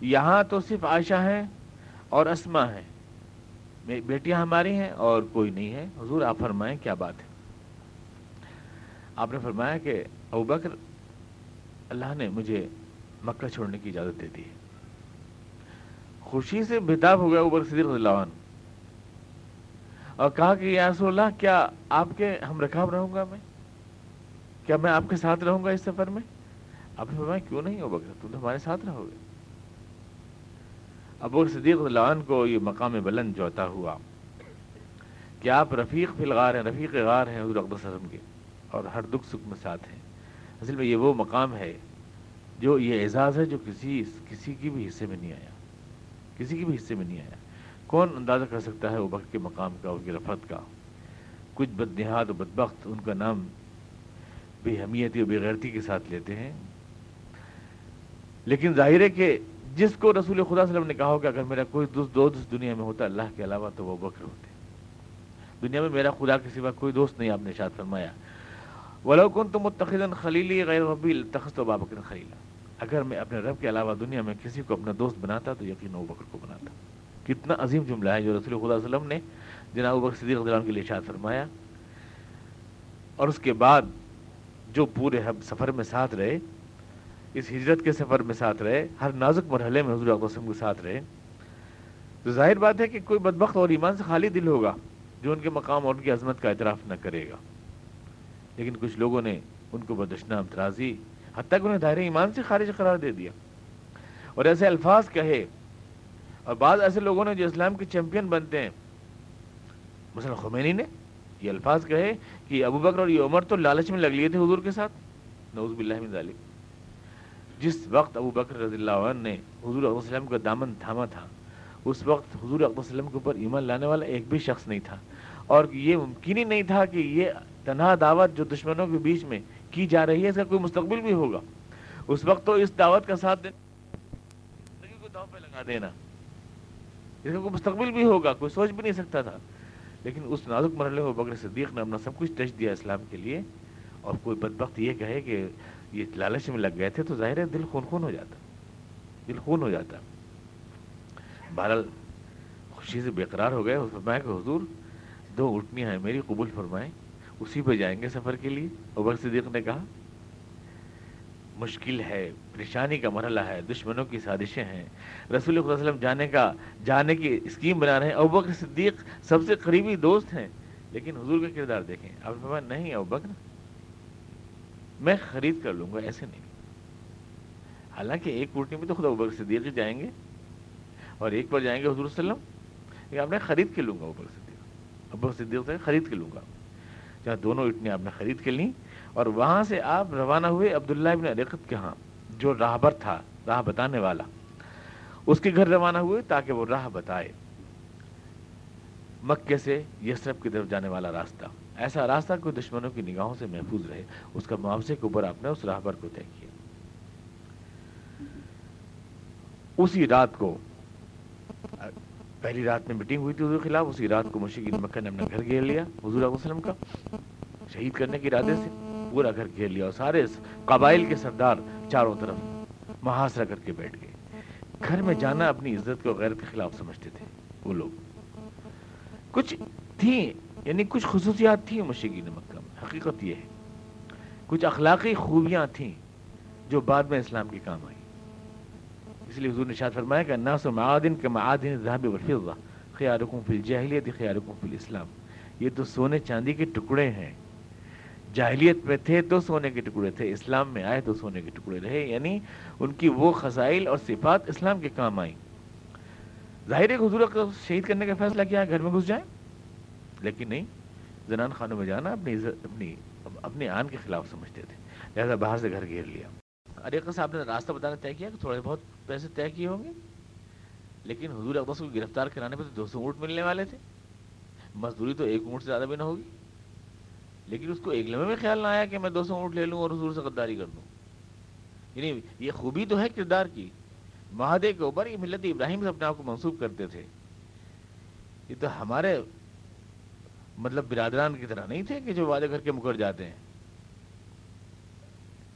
یہاں تو صرف عائشہ ہیں اور اسما ہیں, بیٹیاں ہماری ہیں اور کوئی نہیں ہے. حضور آپ فرمائیں کیا بات ہے. آپ نے فرمایا کہ ابوبکر, اللہ نے مجھے مکہ چھوڑنے کی اجازت دے دی. خوشی سے بیتاب ہو گیا ابوبکر صدیق رضی اللہ عنہ اور کہا کہ یا رسول اللہ, کیا آپ کے ہم رکاب رہوں گا میں, کیا میں آپ کے ساتھ رہوں گا اس سفر میں؟ آپ نے فرمایا کیوں نہیں ابوبکر, تم تو ہمارے ساتھ رہو گے. ابوبکر صدیق رضی اللہ عنہ کو یہ مقام بلند جوتا ہوا کہ آپ رفیق فی الغار ہیں, رفیق غار ہیں حضور اقدس صلی اللہ علیہ وسلم کے, اور ہر دکھ سکھ میں ساتھ ہیں. اصل میں یہ وہ مقام ہے, جو یہ اعزاز ہے جو کسی کی بھی حصے میں نہیں آیا, کسی کی بھی حصے میں نہیں آیا. کون اندازہ کر سکتا ہے ابوبکر کے مقام کا, ان کی رفعت کا. کچھ بد نہاد و بدبخت ان کا نام بے حمیتی و بے غیرتی کے ساتھ لیتے ہیں, لیکن ظاہر ہے کہ جس کو رسول خدا صلی اللہ علیہ وسلم نے کہا ہو کہ اگر میرا کوئی دوست دنیا میں ہوتا اللہ کے علاوہ تو وہ ابوبکر ہوتے, دنیا میں میرا خدا کے سوا کوئی دوست نہیں. آپ نے ارشاد فرمایا وَلَوْ كُنْتُ مُتَّخِذًا خَلِيلًا غَيْرَ رَبِّي لَاتَّخَذْتُ أَبَا بَكْرٍ خَلِيلًا. اگر میں اپنے رب کے علاوہ دنیا میں کسی کو اپنا دوست بناتا تو یقین ابوبکر کو بناتا. کتنا عظیم جملہ ہے جو رسول خدا صلی اللہ علیہ وسلم نے جناب ابوبکر صدیق رضی اللہ عنہ کے لیے ارشاد فرمایا. اور اس کے بعد جو پورے سفر میں ساتھ رہے, اس ہجرت کے سفر میں ساتھ رہے, ہر نازک مرحلے میں حضور اقدس کے ساتھ رہے, تو ظاہر بات ہے کہ کوئی بدبخت اور ایمان سے خالی دل ہوگا جو ان کے مقام اور ان کی عظمت کا اعتراف نہ کرے گا۔ لیکن کچھ لوگوں نے ان کو بدشنام درازی، حتیٰ کہ انہیں دائرہ ایمان سے خارج قرار دے دیا اور ایسے الفاظ کہے، اور بعض ایسے لوگوں نے جو اسلام کے چیمپئن بنتے ہیں، مثلا خمینی نے یہ الفاظ کہے کہ ابو بکر اور یہ عمر تو لالچ میں لگ لیے تھے حضور کے ساتھ، نعوذ باللہ من ذالک۔ جس وقت ابو بکر رضی اللہ عنہ نے حضور علیہ وسلم کا دامن تھاما تھا، اس وقت حضور علیہ وسلم کے اوپر ایمان لانے والا ایک بھی شخص نہیں تھا، اور یہ ممکن ہی نہیں تھا کہ یہ تنہا دعوت جو دشمنوں کے بیچ میں کی جا رہی ہے اس کا کوئی مستقبل بھی ہوگا۔ اس وقت تو اس دعوت کا ساتھ زندگی کو داؤ پہ لگا دینا، اس کا کوئی مستقبل بھی ہوگا، کوئی سوچ بھی نہیں سکتا تھا، لیکن اس نازک مرحلے میں بکر صدیق نے اپنا سب کچھ تج دیا اسلام کے لیے، اور کوئی بدبخت یہ کہے کہ یہ لالچ میں لگ گئے تھے تو ظاہر ہے دل خون خون ہو جاتا، دل خون ہو جاتا۔ بہرحال خوشی سے بےقرار ہو گئے، اور فرمایا کہ حضور دو اونٹنیاں ہیں میری، قبول فرمائیں، اسی پہ جائیں گے سفر کے لیے۔ ابو بکر صدیق نے کہا مشکل ہے، پریشانی کا مرحلہ ہے، دشمنوں کی سازشیں ہیں، رسول اللہ صلی اللہ علیہ وسلم جانے کی اسکیم بنا رہے ہیں، ابو بکر صدیق سب سے قریبی دوست ہیں، لیکن حضور کا کردار دیکھیں۔ آپ نے فرمایا نہیں ابو بکر، میں خرید کر لوں گا، ایسے نہیں۔ حالانکہ ایک اونٹنی میں تو خود ابو بکر صدیق ہی جائیں گے اور ایک پر جائیں گے حضور صلی اللہ علیہ وسلم، کہ آپ نے خرید کے لوں گا، ابو بکر صدیق سے خرید کے لوں گا۔ جہاں دونوں اٹنی آپ نے خرید کے لیں، اور وہاں سے آپ روانہ ہوئے عبداللہ ابن اریقت کے ہاں، جو راہبر تھا، راہ بتانے والا، اس کے گھر روانہ ہوئے تاکہ وہ راہ بتائے۔ مکے سے یثرب کی طرف جانے والا راستہ، ایسا راستہ کوئی دشمنوں کی نگاہوں سے محفوظ رہے، اس کا معاوضے کے اوپر آپ نے اس راہبر کو طے کیا۔ اسی رات کو، پہلی رات میں میٹنگ ہوئی تھی حضور کے خلاف، اسی رات کو مشرکین مکہ نے اپنا گھر گھیر لیا، حضور علیہ وسلم کا شہید کرنے کے ارادے سے پورا گھر گھیر لیا، اور سارے قبائل کے سردار چاروں طرف محاصرہ کر کے بیٹھ گئے۔ گھر میں جانا اپنی عزت کو غیرت کے خلاف سمجھتے تھے وہ لوگ، کچھ تھیں، یعنی کچھ خصوصیات تھیں مشرکین مکہ میں، حقیقت یہ ہے، کچھ اخلاقی خوبیاں تھیں جو بعد میں اسلام کے کام آئیں۔ اس لیے حضور نے ارشاد فرمایا کہ الناس معادن کمعادن الذهب والفضة خیارکم فی الجاہلیت خیارکم فی الاسلام، یہ تو سونے چاندی کے ٹکڑے ہیں، جاہلیت میں تھے تو سونے کے ٹکڑے تھے، اسلام میں آئے تو سونے کے ٹکڑے رہے، یعنی ان کی وہ خصائل اور صفات اسلام کے کام آئیں۔ ظاہر ہے کہ حضور کو شہید کرنے کا فیصلہ کیا، گھر میں گھس جائیں، لیکن نہیں، زنان خانوں میں جانا اپنی آن کے خلاف سمجھتے تھے، لہذا باہر سے گھر گھیر لیا۔ اریقہ صاحب نے راستہ بتانا طے کیا کہ تھوڑے بہت پیسے طے کیے ہوں گے، لیکن حضور اقدس کو گرفتار کرانے پہ تو 200 اونٹ ملنے والے تھے، مزدوری تو 1 اونٹ سے زیادہ بھی نہ ہوگی، لیکن اس کو ایک لمحے میں خیال نہ آیا کہ میں 200 اونٹ لے لوں اور حضور سے غداری کر دوں۔ یعنی یہ خوبی تو ہے کردار کی، معاہدے کے اوپر یہ ملت ابراہیم سے اپنے آپ کو منسوب کرتے تھے، یہ تو ہمارے مطلب برادران کی طرح نہیں تھے کہ جو وعدے کر کے مکر جاتے ہیں،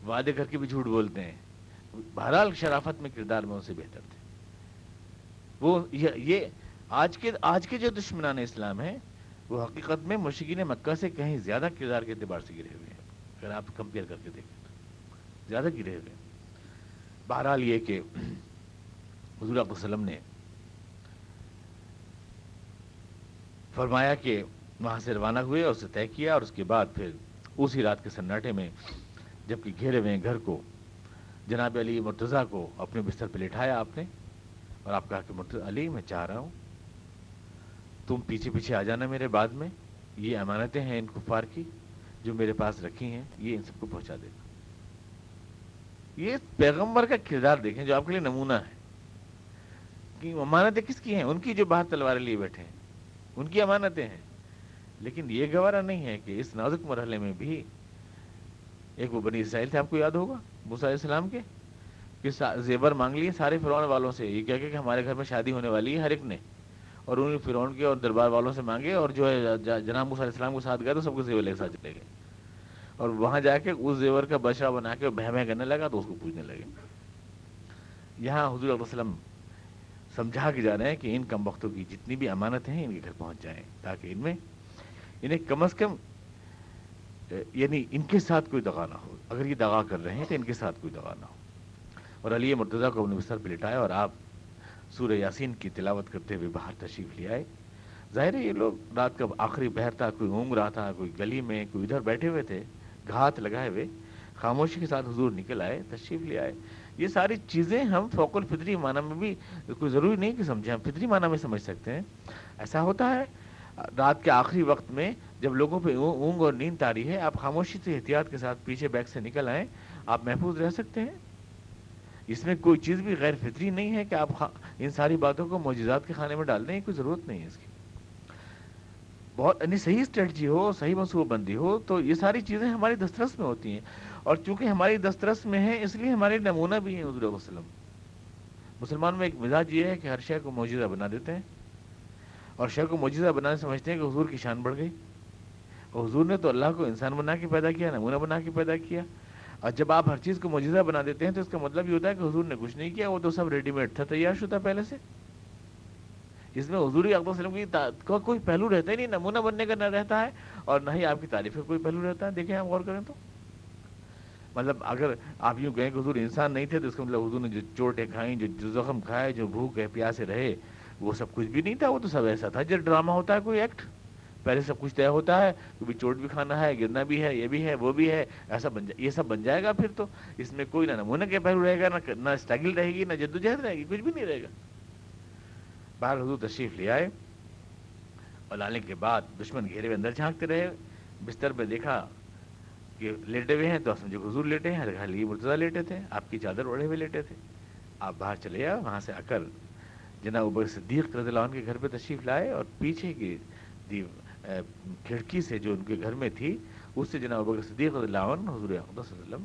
وعدے کر کے بھی جھوٹ بولتے ہیں۔ بہرحال شرافت میں، کردار میں ان سے بہتر تھے وہ۔ یہ آج کے جو دشمنان اسلام ہیں وہ حقیقت میں مشرکین مکہ سے کہیں زیادہ کردار کے اعتبار سے گرے ہوئے ہیں، اگر آپ کمپیئر کر کے دیکھیں تو زیادہ گرے ہوئے ہیں۔ بہرحال یہ کہ حضور صلی اللہ علیہ وسلم نے فرمایا کہ وہاں سے روانہ ہوئے اور اسے طے کیا، اور اس کے بعد پھر اسی رات کے سناٹے میں، جبکہ گھیرے ہوئے گھر کو، جناب علی مرتضیٰ کو اپنے بستر پہ لٹھایا آپ نے، اور آپ کہا کہ مرتضیٰ علی میں چاہ رہا ہوں تم پیچھے پیچھے آ جانا میرے بعد میں، یہ امانتیں ہیں ان کفار کی جو میرے پاس رکھی ہیں، یہ ان سب کو پہنچا دے گا۔ یہ پیغمبر کا کردار دیکھیں جو آپ کے لیے نمونہ ہے کہ امانتیں کس کی ہیں، ان کی جو باہر تلواریں لیے بیٹھے ہیں، ان کی امانتیں ہیں، لیکن یہ گوارا نہیں ہے کہ اس نازک مرحلے میں بھی، ایک وہ بنی اسرائیل تھے آپ کو یاد ہوگا موسیٰ علیہ السلام کے، کہ زیور مانگ لیے سارے فرعون والوں سے، یہ کہہ کے کہ ہمارے گھر میں شادی ہونے والی ہے ہر ایک نے، اور انہوں نے فرعون کے اور دربار والوں سے مانگے، اور جو ہے جناب موسیٰ علیہ السلام کے ساتھ گئے تو سب کو زیور لے ساتھ چلے گئے، اور وہاں جا کے اس زیور کا بچڑا بنا کے بہ بہ کرنے لگا تو اس کو پوجنے لگے۔ یہاں حضور علیہ وسلم سمجھا کے جا رہے ہیں کہ ان کم وقتوں کی جتنی بھی امانتیں ہیں ان کے گھر پہنچ جائیں، تاکہ ان میں انہیں کم از کم، یعنی ان کے ساتھ کوئی دغا نہ ہو، اگر یہ دغا کر رہے ہیں تو ان کے ساتھ کوئی دغا نہ ہو۔ اور علی مرتضیٰ کو اپنے بستر پہ لٹایا، اور آپ سورہ یاسین کی تلاوت کرتے ہوئے باہر تشریف لے آئے۔ ظاہر ہے یہ لوگ رات کا آخری پہر تھا، کوئی اونگ رہا تھا، کوئی گلی میں، کوئی ادھر بیٹھے ہوئے تھے گھات لگائے ہوئے، خاموشی کے ساتھ حضور نکل آئے، تشریف لے آئے. یہ ساری چیزیں ہم فوق الفطری معنی میں بھی، کوئی ضروری نہیں کہ سمجھیں، ہم فطری معنی میں سمجھ سکتے ہیں. ایسا ہوتا ہے رات کے آخری وقت میں جب لوگوں پہ اونگ اور نیند تاری ہے، آپ خاموشی سے احتیاط کے ساتھ پیچھے بیک سے نکل آئیں، آپ محفوظ رہ سکتے ہیں. اس میں کوئی چیز بھی غیر فطری نہیں ہے کہ آپ ان ساری باتوں کو معجزات کے خانے میں ڈال دیں، کوئی ضرورت نہیں ہے اس کی. بہت یعنی صحیح اسٹریٹجی ہو، صحیح منصوبہ بندی ہو تو یہ ساری چیزیں ہماری دسترس میں ہوتی ہیں، اور چونکہ ہماری دسترس میں ہیں اس لیے ہمارے نمونہ بھی ہیں حضور وسلم. مسلمان میں ایک مزاج یہ ہے کہ ہر شے کو معجزہ بنا دیتے ہیں، اور شے کو معجزہ بنانے سمجھتے ہیں کہ حضور کی شان بڑھ گئی. اور حضور نے تو اللہ کو انسان بنا کے پیدا کیا، نمونہ بنا کے پیدا کیا، اور جب آپ ہر چیز کو معجزہ بنا دیتے ہیں تو اس کا مطلب یہ ہوتا ہے کہ حضور نے کچھ نہیں کیا، وہ تو سب ریڈی میڈ تھا، تیار شدہ پہلے سے. اس میں حضور اکرم صلی اللہ علیہ وسلم کی کوئی پہلو رہتا ہی نہیں، نمونہ بننے کا نہ رہتا ہے، اور نہ ہی آپ کی تعریف کا کوئی پہلو رہتا ہے. دیکھیں آپ غور کریں تو مطلب اگر آپ یوں کہیں کہ حضور انسان نہیں تھے تو اس کا مطلب حضور نے جو چوٹیں کھائیں، جو زخم کھائے، جو بھوکے پیاسے رہے، وہ سب کچھ بھی نہیں تھا، وہ تو سب ایسا تھا جو ڈرامہ ہوتا ہے، کوئی ایکٹ. پہلے سب کچھ طے ہوتا ہے، کبھی چوٹ بھی کھانا ہے، گرنا بھی ہے، یہ بھی ہے، وہ بھی ہے، ایسا یہ سب بن جائے گا. پھر تو اس میں کوئی نہ نمونہ کے پہلو رہے گا، نہ اسٹرگل رہے گی، نہ جدوجہد رہے گی، کچھ بھی نہیں رہے گا. باہر حضور تشریف لے آئے اور لانے کے بعد دشمن گھیرے ہوئے اندر جھانکتے رہے. بستر پہ دیکھا کہ لیٹے ہوئے ہیں تو سمجھے حضور لیٹے ہیں، علی مرتضیٰ لیٹے تھے، آپ کی چادر اوڑھے ہوئے لیٹے تھے. آپ باہر چلے آئے، وہاں سے آ کر جناب ابو بکر صدیق رضی اللہ عنہ کے گھر پہ تشریف لائے، اور پیچھے کی کھڑکی سے جو ان کے گھر میں تھی اس سے جناب ابو بکر صدیق رضی اللہ عنہ حضور اکرم صلی اللہ علیہ وسلم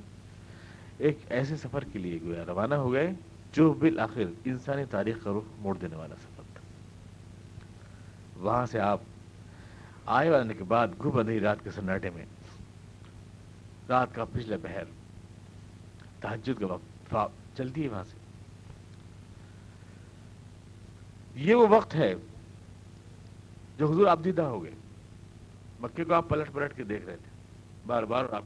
ایک ایسے سفر کے لیے گویا روانہ ہو گئے جو بالآخر انسانی تاریخ کا رخ موڑ دینے والا سفر تھا. وہاں سے آپ آئے، آنے کے بعد گھب اندھی رات کے سناٹے میں، رات کا پچھلا پہر، تہجد کا وقت چلتی ہے. وہاں سے یہ وہ وقت ہے جو حضور آپ دیدہ ہو گئے. مکے کو آپ پلٹ پلٹ کے دیکھ رہے تھے بار بار، آپ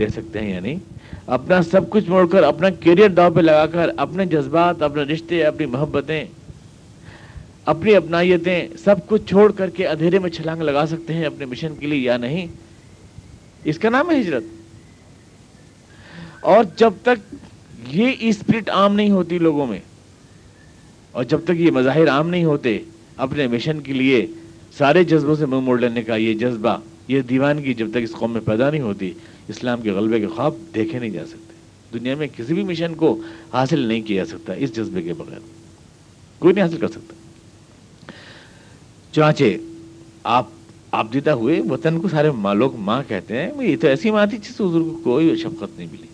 دے سکتے ہیں یعنی اپنا سب کچھ موڑ کر، اپنا کیریئر داؤ پہ لگا کر، اپنے جذبات، اپنے رشتے، اپنی محبتیں، اپنی اپنائیتیں، سب کچھ چھوڑ کر کے اندھیرے میں چھلانگ لگا سکتے ہیں اپنے مشن کے لیے یا نہیں. اس کا نام ہے ہجرت. اور جب تک یہ اسپرٹ عام نہیں ہوتی لوگوں میں، اور جب تک یہ مظاہر عام نہیں ہوتے اپنے مشن کے لیے سارے جذبوں سے منہ موڑ لینے کا، یہ جذبہ، یہ دیوانگی جب تک اس قوم میں پیدا نہیں ہوتی، اسلام کے غلبے کے خواب دیکھے نہیں جا سکتے. دنیا میں کسی بھی مشن کو حاصل نہیں کیا جا سکتا اس جذبے کے بغیر، کوئی نہیں حاصل کر سکتا. چنانچہ آپ دیدہ ہوئے. وطن کو سارے لوگ ماں کہتے ہیں، یہ تو ایسی ماں تھی جس سے حضور کو کوئی شفقت نہیں ملی،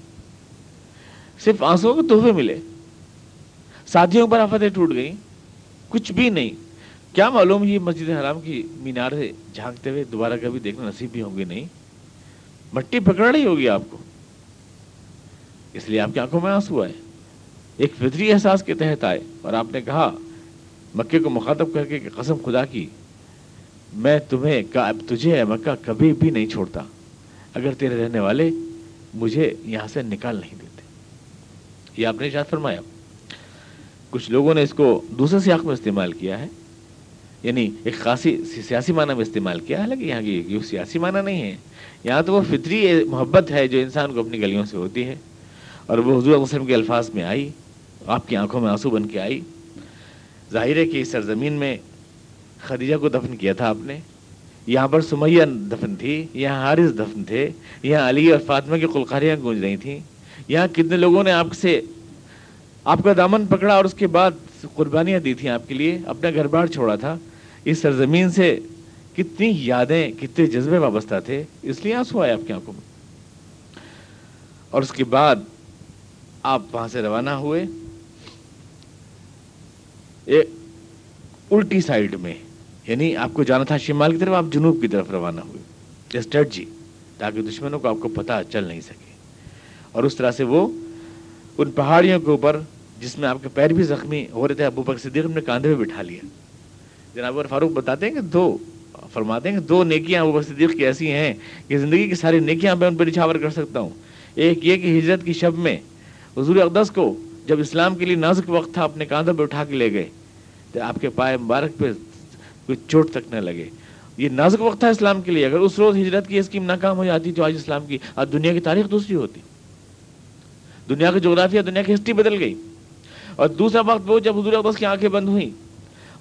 صرف آنسوں کے تحفے ملے، ساتھیوں پر آفتیں ٹوٹ گئیں، کچھ بھی نہیں. کیا معلوم یہ مسجد حرام کی مینار سے جھانکتے ہوئے دوبارہ کبھی دیکھنا نصیب بھی ہوں گے نہیں، مٹی پکڑ رہی ہوگی آپ کو، اس لیے آپ کی آنکھوں میں آنسو آئے، ایک فطری احساس کے تحت آئے. اور آپ نے کہا مکے کو مخاطب کر کے کہ قسم خدا کی میں تجھے مکہ کبھی بھی نہیں چھوڑتا اگر تیرے رہنے والے مجھے یہاں سے نکال نہیں دیتے. یہ آپ نے ارشاد فرمایا. کچھ لوگوں نے اس کو دوسرے سیاق میں استعمال کیا ہے، یعنی ایک خاصی سیاسی معنی میں استعمال کیا، حالانکہ یہاں کی یہ سیاسی معنی نہیں ہے، یہاں تو وہ فطری محبت ہے جو انسان کو اپنی گلیوں سے ہوتی ہے، اور وہ حضور وسلم کے الفاظ میں آئی، آپ کی آنکھوں میں آنسو بن کے آئی. ظاہر ہے کہ اس سرزمین میں خدیجہ کو دفن کیا تھا آپ نے، یہاں پر سمیہ دفن تھی، یہاں حارث دفن تھے، یہاں علی اور فاطمہ کی قلقاریاں گونج رہی تھیں، یہاں کتنے لوگوں نے آپ سے آپ کا دامن پکڑا اور اس کے بعد قربانیاں دی تھیں آپ کے لیے، اپنا گھر بار چھوڑا تھا. اس سرزمین سے کتنی یادیں، کتنے جذبے وابستہ تھے، اس لیے آنسو آئے آپ کی آنکھوں میں. اور اس کے بعد آپ وہاں سے روانہ ہوئے الٹی سائیڈ میں، یعنی آپ کو جانا تھا شمال کی طرف، آپ جنوب کی طرف روانہ ہوئے، اسٹریٹجی تاکہ دشمنوں کو آپ کو پتہ چل نہیں سکے. اور اس طرح سے وہ ان پہاڑیوں کے اوپر جس میں آپ کے پیر بھی زخمی ہو رہے تھے، ابوبکر صدیق نے کاندھے پہ بٹھا لیا. جناب عمر فاروق بتاتے ہیں کہ دو فرماتے ہیں کہ دو نیکیاں ابو بکر صدیق کی ایسی ہیں کہ زندگی کی ساری نیکیاں میں ان پہ نچھاور کر سکتا ہوں. ایک یہ کہ ہجرت کی شب میں حضور اقدس کو جب اسلام کے لیے نازک وقت تھا اپنے کاندھوں پہ اٹھا کے لے گئے تو آپ کے پائے مبارک پہ کوئی چوٹ تک نہ لگے. یہ نازک وقت تھا اسلام کے لیے. اگر اس روز ہجرت کی اسکیم ناکام ہو جاتی تو آج اسلام کی آج دنیا کی تاریخ دوسری ہوتی. دنیا کی جغرافیہ دنیا کی ہسٹری بدل گئی. اور دوسرا وقت وہ جب حضور اقدس کی آنکھیں بند ہوئیں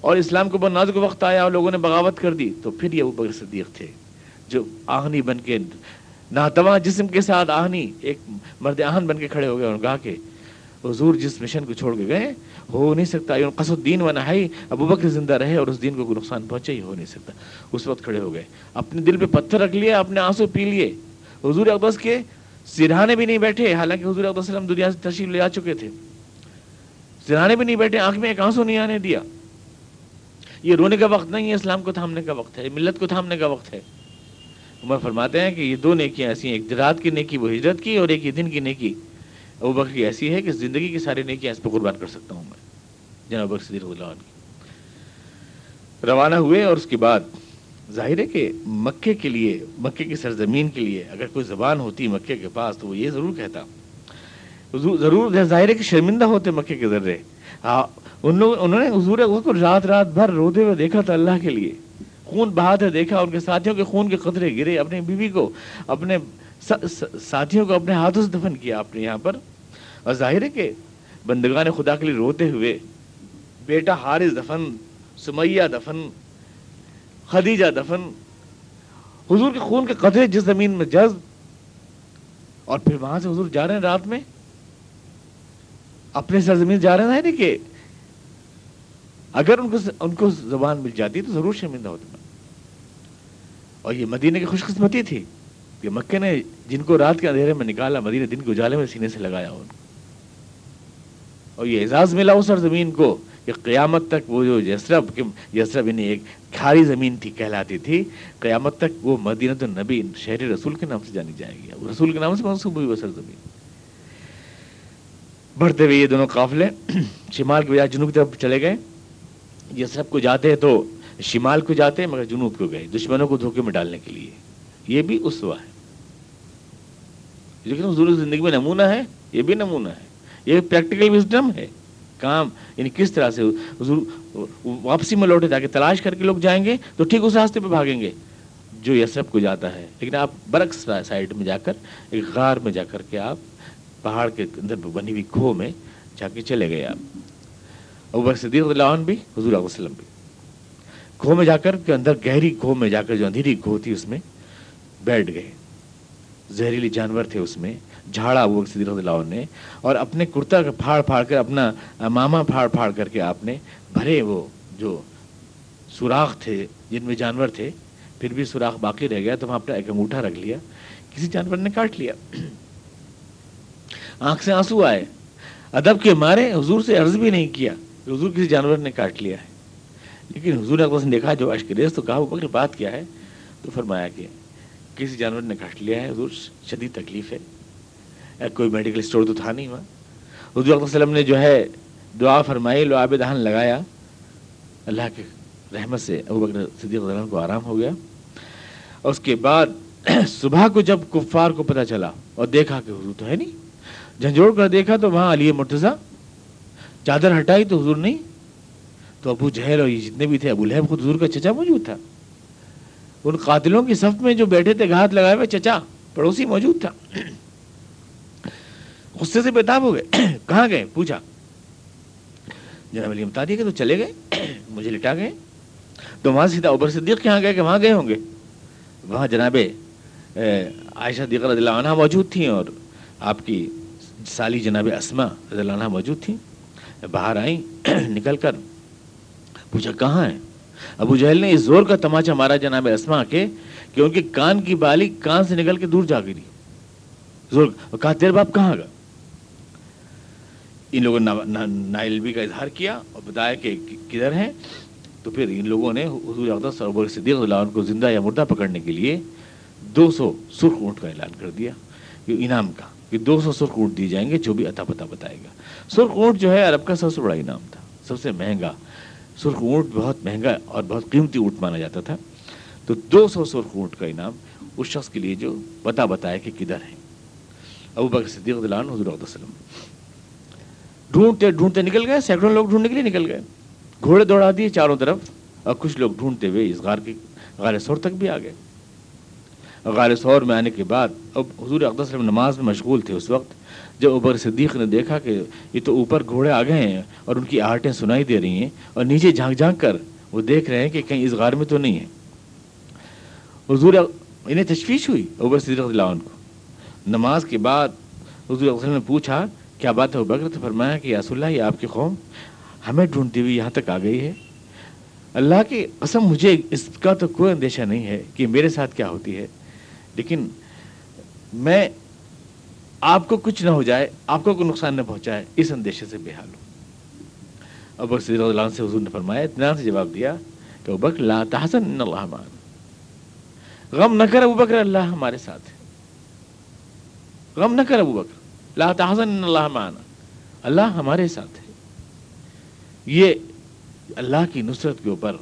اور اسلام کو بہت نازک وقت آیا اور لوگوں نے بغاوت کر دی تو پھر یہ ابو بکر صدیق تھے جو آہنی بن کے ناتواں جسم کے ساتھ آہنی ایک مرد آہن بن کے کھڑے ہو گئے اور کہا کہ حضور جس مشن کو چھوڑ کے گئے ہو نہیں سکتا ان قصد دین و نہائی ابو بکر زندہ رہے اور اس دین کو کوئی نقصان پہنچے ہی ہو نہیں سکتا. اس وقت کھڑے ہو گئے, اپنے دل پہ پتھر رکھ لیا, اپنے آنسو پی لیے. حضور اقدس کے سرہانے بھی نہیں بیٹھے, حالانکہ حضور علیہ وسلم دنیا سے تشریف لے آ چکے تھے. سرہانے بھی نہیں بیٹھے, آنکھ میں ایک آنسو نہیں آنے دیا. یہ رونے کا وقت نہیں ہے, اسلام کو تھامنے کا وقت ہے, یہ ملت کو تھامنے کا وقت ہے. عمر فرماتے ہیں کہ یہ دو نیکیاں ایسی ہیں, ایک رات کی نیکی وہ ہجرت کی اور ایک دن کی نیکی ابو بکر کی ایسی ہے کہ زندگی کی ساری نیکیاں اس پہ قربان کر سکتا ہوں میں. جناب ابو بکر صدیق رضی اللہ عنہ روانہ ہوئے اور اس کے بعد ظاہر ہے کہ مکے کے لیے, مکے کی سرزمین کے لیے اگر کوئی زبان ہوتی مکے کے پاس تو وہ یہ ضرور کہتا, ضرور ظاہر ہے کہ شرمندہ ہوتے مکے کے ذرے. انہوں نے حضور کو رات رات بھر روتے ہوئے دیکھا تھا, اللہ کے لیے خون بہاتے دیکھا, ان کے ساتھیوں کے خون کے قطرے گرے, اپنے بیوی کو اپنے ساتھیوں کو اپنے ہاتھوں سے دفن کیا آپ نے یہاں پر. اور ظاہر ہے کہ بندگان خدا کے لیے روتے ہوئے بیٹا حارث دفن, سمیہ دفن, خدیجہ دفن, حضور کے خون کے قطرے جس زمین میں جذب, اور پھر وہاں سے حضور جا رہے ہیں رات میں اپنے سرزمین جا رہے ہیں کہ اگر ان کو زبان مل جاتی تو ضرور شرمندہ ہوتا. اور یہ مدینہ کی خوش قسمتی تھی کہ مکے نے جن کو رات کے اندھیرے میں نکالا مدینہ دن کے اجالے میں سینے سے لگایا ان کو, اور یہ اعزاز ملا اس سرزمین کو کہ قیامت تک وہ جو یثرب یعنی ایک کھاری زمین تھی کہلاتی تھی, قیامت تک وہ مدینہ النبی شہر رسول کے نام سے جانی جائے گی. رسول کے نام سے منسوب ہوئی وہ سرزمین. بڑھتے ہوئے یہ دونوں قافلے شمال کی بجائے جنوب کی طرف چلے گئے. یثرب کو جاتے تو شمال کو جاتے مگر جنوب کو گئے دشمنوں کو دھوکے میں ڈالنے کے لیے. یہ بھی اسوہ ہے, لیکن حضور زندگی میں نمونہ ہے, یہ بھی نمونہ ہے, یہ پریکٹیکل وزڈم ہے. کام یعنی کس طرح سے حضور واپسی میں لوٹے تاکہ تلاش کر کے لوگ جائیں گے تو ٹھیک اس راستے پہ بھاگیں گے جو یثرب کو جاتا ہے, لیکن آپ برعکس سائڈ میں جا کر ایک غار میں جا کر کے آپ پہاڑ کے اندر بنی ہوئی کھو میں جا کے چلے گئے آپ. ابو بکر صدیق رضی اللہ عنہ بھی, حضور علیہ وسلم بھی کھو میں جا کر کے اندر گہری کھو میں جا کر جو اندھیری کھو تھی اس میں بیٹھ گئے. زہریلی جانور تھے اس میں, جھاڑا ابو بکر صدیق رضی اللہ عنہ نے اور اپنے کرتا کا پھاڑ پھاڑ کر, اپنا امامہ پھاڑ پھاڑ کر کے آپ نے بھرے وہ جو سوراخ تھے جن میں جانور تھے. پھر بھی سوراخ باقی رہ گیا تو وہاں اپنا ایک انگوٹھا رکھ لیا, کسی جانور نے کاٹ لیا, آنکھ سے آنسو آئے. ادب کے مارے حضور سے عرض بھی نہیں کیا, حضور کسی جانور نے کاٹ لیا ہے. لیکن حضور اقدس نے دیکھا جو اشک ریز, تو کہا ابو بکر بات کیا ہے؟ تو فرمایا کہ کسی جانور نے کاٹ لیا ہے حضور, شدید تکلیف ہے, کوئی میڈیکل اسٹور تو تھا نہیں وہاں. حضور اقدس نے جو ہے دعا فرمائی, لعاب دہن لگایا, اللہ کے رحمت سے ابو بکر صدیق رضی اللہ عنہ کو آرام ہو گیا. اور اس کے بعد صبح کو جب کفار کو پتہ چلا اور دیکھا کہ حضور تو ہے نہیں, جھنجھوڑ کر دیکھا تو وہاں علی مرتضیٰ, چادر ہٹائی تو حضور نہیں. تو ابو جہل اور یہ جتنے بھی تھے, ابو لہب خود حضور کا چچا موجود تھا, ان قاتلوں کی صف میں جو بیٹھے تھے گھات لگائے ہوئے چچا پڑوسی موجود تھا. غصے سے بیتاب ہو گئے, کہاں گئے پوچھا. جناب علی بتا دیا کہ تو چلے گئے, مجھے لٹا گئے. تو وہاں سیدھا ابو بکر صدیق کہاں گئے کہ وہاں گئے ہوں گے. وہاں جناب عائشہ صدیقہ رضی اللہ عنہ موجود تھیں اور آپ کی سالی جناب اسما رضی اللہ عنہ موجود تھیں. باہر آئیں نکل کر, پوچھا کہاں ہیں. ابو جہل نے اس زور کا تماچا مارا جناب اسما کے کہ ان کے کان کی بالی کان سے نکل کے دور جا گری, زور کہا تیرے باپ کہاں گا. ان لوگوں نے ناعلمی کا اظہار کیا اور بتایا کہ کدھر ہیں. تو پھر ان لوگوں نے حضور اقدس اور ابو بکر صدیق رضی اللہ عنہ کو زندہ یا مردہ پکڑنے کے لیے 200 سرخ اونٹ کا اعلان کر دیا, یہ انعام کا کہ 200 سرخ اونٹ دیے جائیں گے جو بھی عطا پتہ بتائے گا. سرخ اونٹ جو ہے عرب کا سب سے بڑا انعام تھا, سب سے مہنگا سرخ اونٹ, بہت مہنگا اور بہت قیمتی اونٹ مانا جاتا تھا. تو 200 سرخ اونٹ کا انعام اس شخص کے لیے جو پتہ بتایا کہ کدھر ہیں. ابو بکر صدیق رضی اللہ عنہ حضور علیہ وسلم ڈھونڈتے ڈھونڈتے نکل گئے, سینکڑوں لوگ ڈھونڈنے کے لیے نکل گئے, گھوڑے دوڑا دیے چاروں طرف, اور کچھ لوگ ڈھونڈتے ہوئے اس غار کے غار ثور تک بھی آ گئے. غار ثور میں آنے کے بعد اب حضور اقدس صلی اللہ علیہ وسلم نماز میں مشغول تھے اس وقت, جب ابو بکر صدیق نے دیکھا کہ یہ تو اوپر گھوڑے آ گئے ہیں اور ان کی آہٹیں سنائی دے رہی ہیں, اور نیچے جھانک جھانک کر وہ دیکھ رہے ہیں کہ کہیں اس غار میں تو نہیں ہے. حضور انہیں تشویش ہوئی ابو بکر صدیق رضی اللہ عنہ کو. نماز کے بعد حضور صلی اللہ علیہ وسلم نے پوچھا کیا بات ہے ابو بکر, تو فرمایا کہ یا رسول اللہ, یہ آپ کی قوم ہمیں ڈھونڈتی ہوئی یہاں تک آ گئی ہے. اللہ کی قسم مجھے اس کا تو کوئی اندیشہ نہیں ہے کہ میرے ساتھ کیا ہوتی ہے, لیکن میں آپ کو کچھ نہ ہو جائے, آپ کو کوئی نقصان نہ پہنچائے, اس اندیشے سے بے حال ہوں. ابو بکر صدیق رضی اللہ عنہ سے حضور نے فرمایا, اطمینان سے جواب دیا کہ ابو بکر لا تحزن ان اللہ معنا, غم نہ کر ابو بکر, اللہ ہمارے ساتھ ہے. غم نہ کر ابو بکر, لا تحزن ان اللہ معنا, اللہ ہمارے ساتھ ہے. یہ اللہ کی نصرت کے اوپر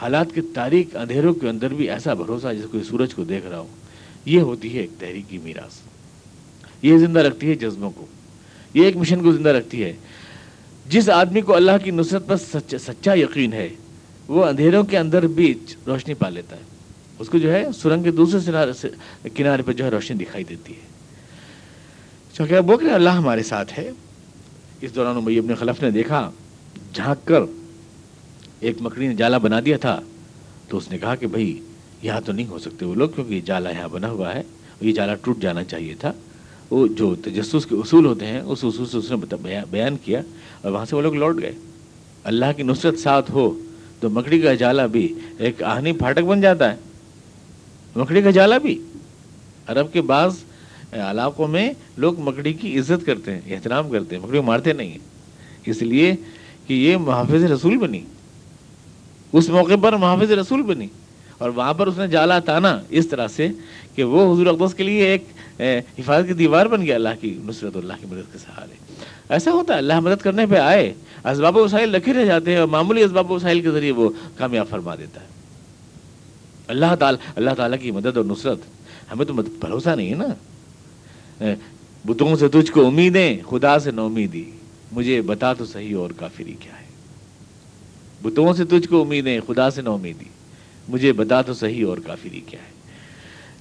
حالات کے تاریک اندھیروں کے اندر بھی ایسا بھروسہ جس کو سورج کو دیکھ رہا ہو, یہ ہوتی ہے ایک تحریکی میراث. یہ زندہ رکھتی ہے جذبوں کو, یہ ایک مشن کو زندہ رکھتی ہے. جس آدمی کو اللہ کی نصرت پر سچا یقین ہے وہ اندھیروں کے اندر بھی روشنی پا لیتا ہے, اس کو جو ہے سرنگ کے دوسرے کنارے پہ جو ہے روشنی دکھائی دیتی ہے. چونکہ اب وہ کہ اللہ ہمارے ساتھ ہے. اس دوران امیہ ابن خلف نے دیکھا, جھانک کر ایک مکڑی نے جالا بنا دیا تھا, تو اس نے کہا کہ بھائی یہاں تو نہیں ہو سکتے وہ لوگ, کیونکہ یہ جالا یہاں بنا ہوا ہے, یہ جالا ٹوٹ جانا چاہیے تھا. وہ جو تجسس کے اصول ہوتے ہیں اس اصول سے اس نے بیان کیا, اور وہاں سے وہ لوگ لوٹ گئے. اللہ کی نصرت ساتھ ہو تو مکڑی کا جالا بھی ایک آہنی پھاٹک بن جاتا ہے. مکڑی کا جالا بھی, عرب کے بعض علاقوں میں لوگ مکڑی کی عزت کرتے ہیں, احترام کرتے ہیں, مکڑی کو مارتے نہیں ہیں, اس لیے کہ یہ محافظ رسول بنی, اس موقع پر محافظ رسول بنی, اور وہاں پر اس نے جالا تانا اس طرح سے کہ وہ حضور اقدس کے لیے ایک حفاظت کی دیوار بن گیا. اللہ کی نصرت اللہ کی مدد کے سہارے ایسا ہوتا ہے, اللہ مدد کرنے پہ آئے, اسباب وسائل لکھے رہ جاتے ہیں, اور معمولی اسباب وسائل کے ذریعے وہ کامیاب فرما دیتا ہے اللہ تعالیٰ کی مدد اور نصرت. ہمیں تو بھروسہ نہیں ہے نا, بتوں سے تجھ کو امیدیں, خدا سے نا امیدی, مجھے بتا تو صحیح اور کافری کیا ہے. بتوں سے تجھ کو امیدیں, خدا سے نا امیدی, مجھے بتا تو صحیح اور کافری کیا ہے.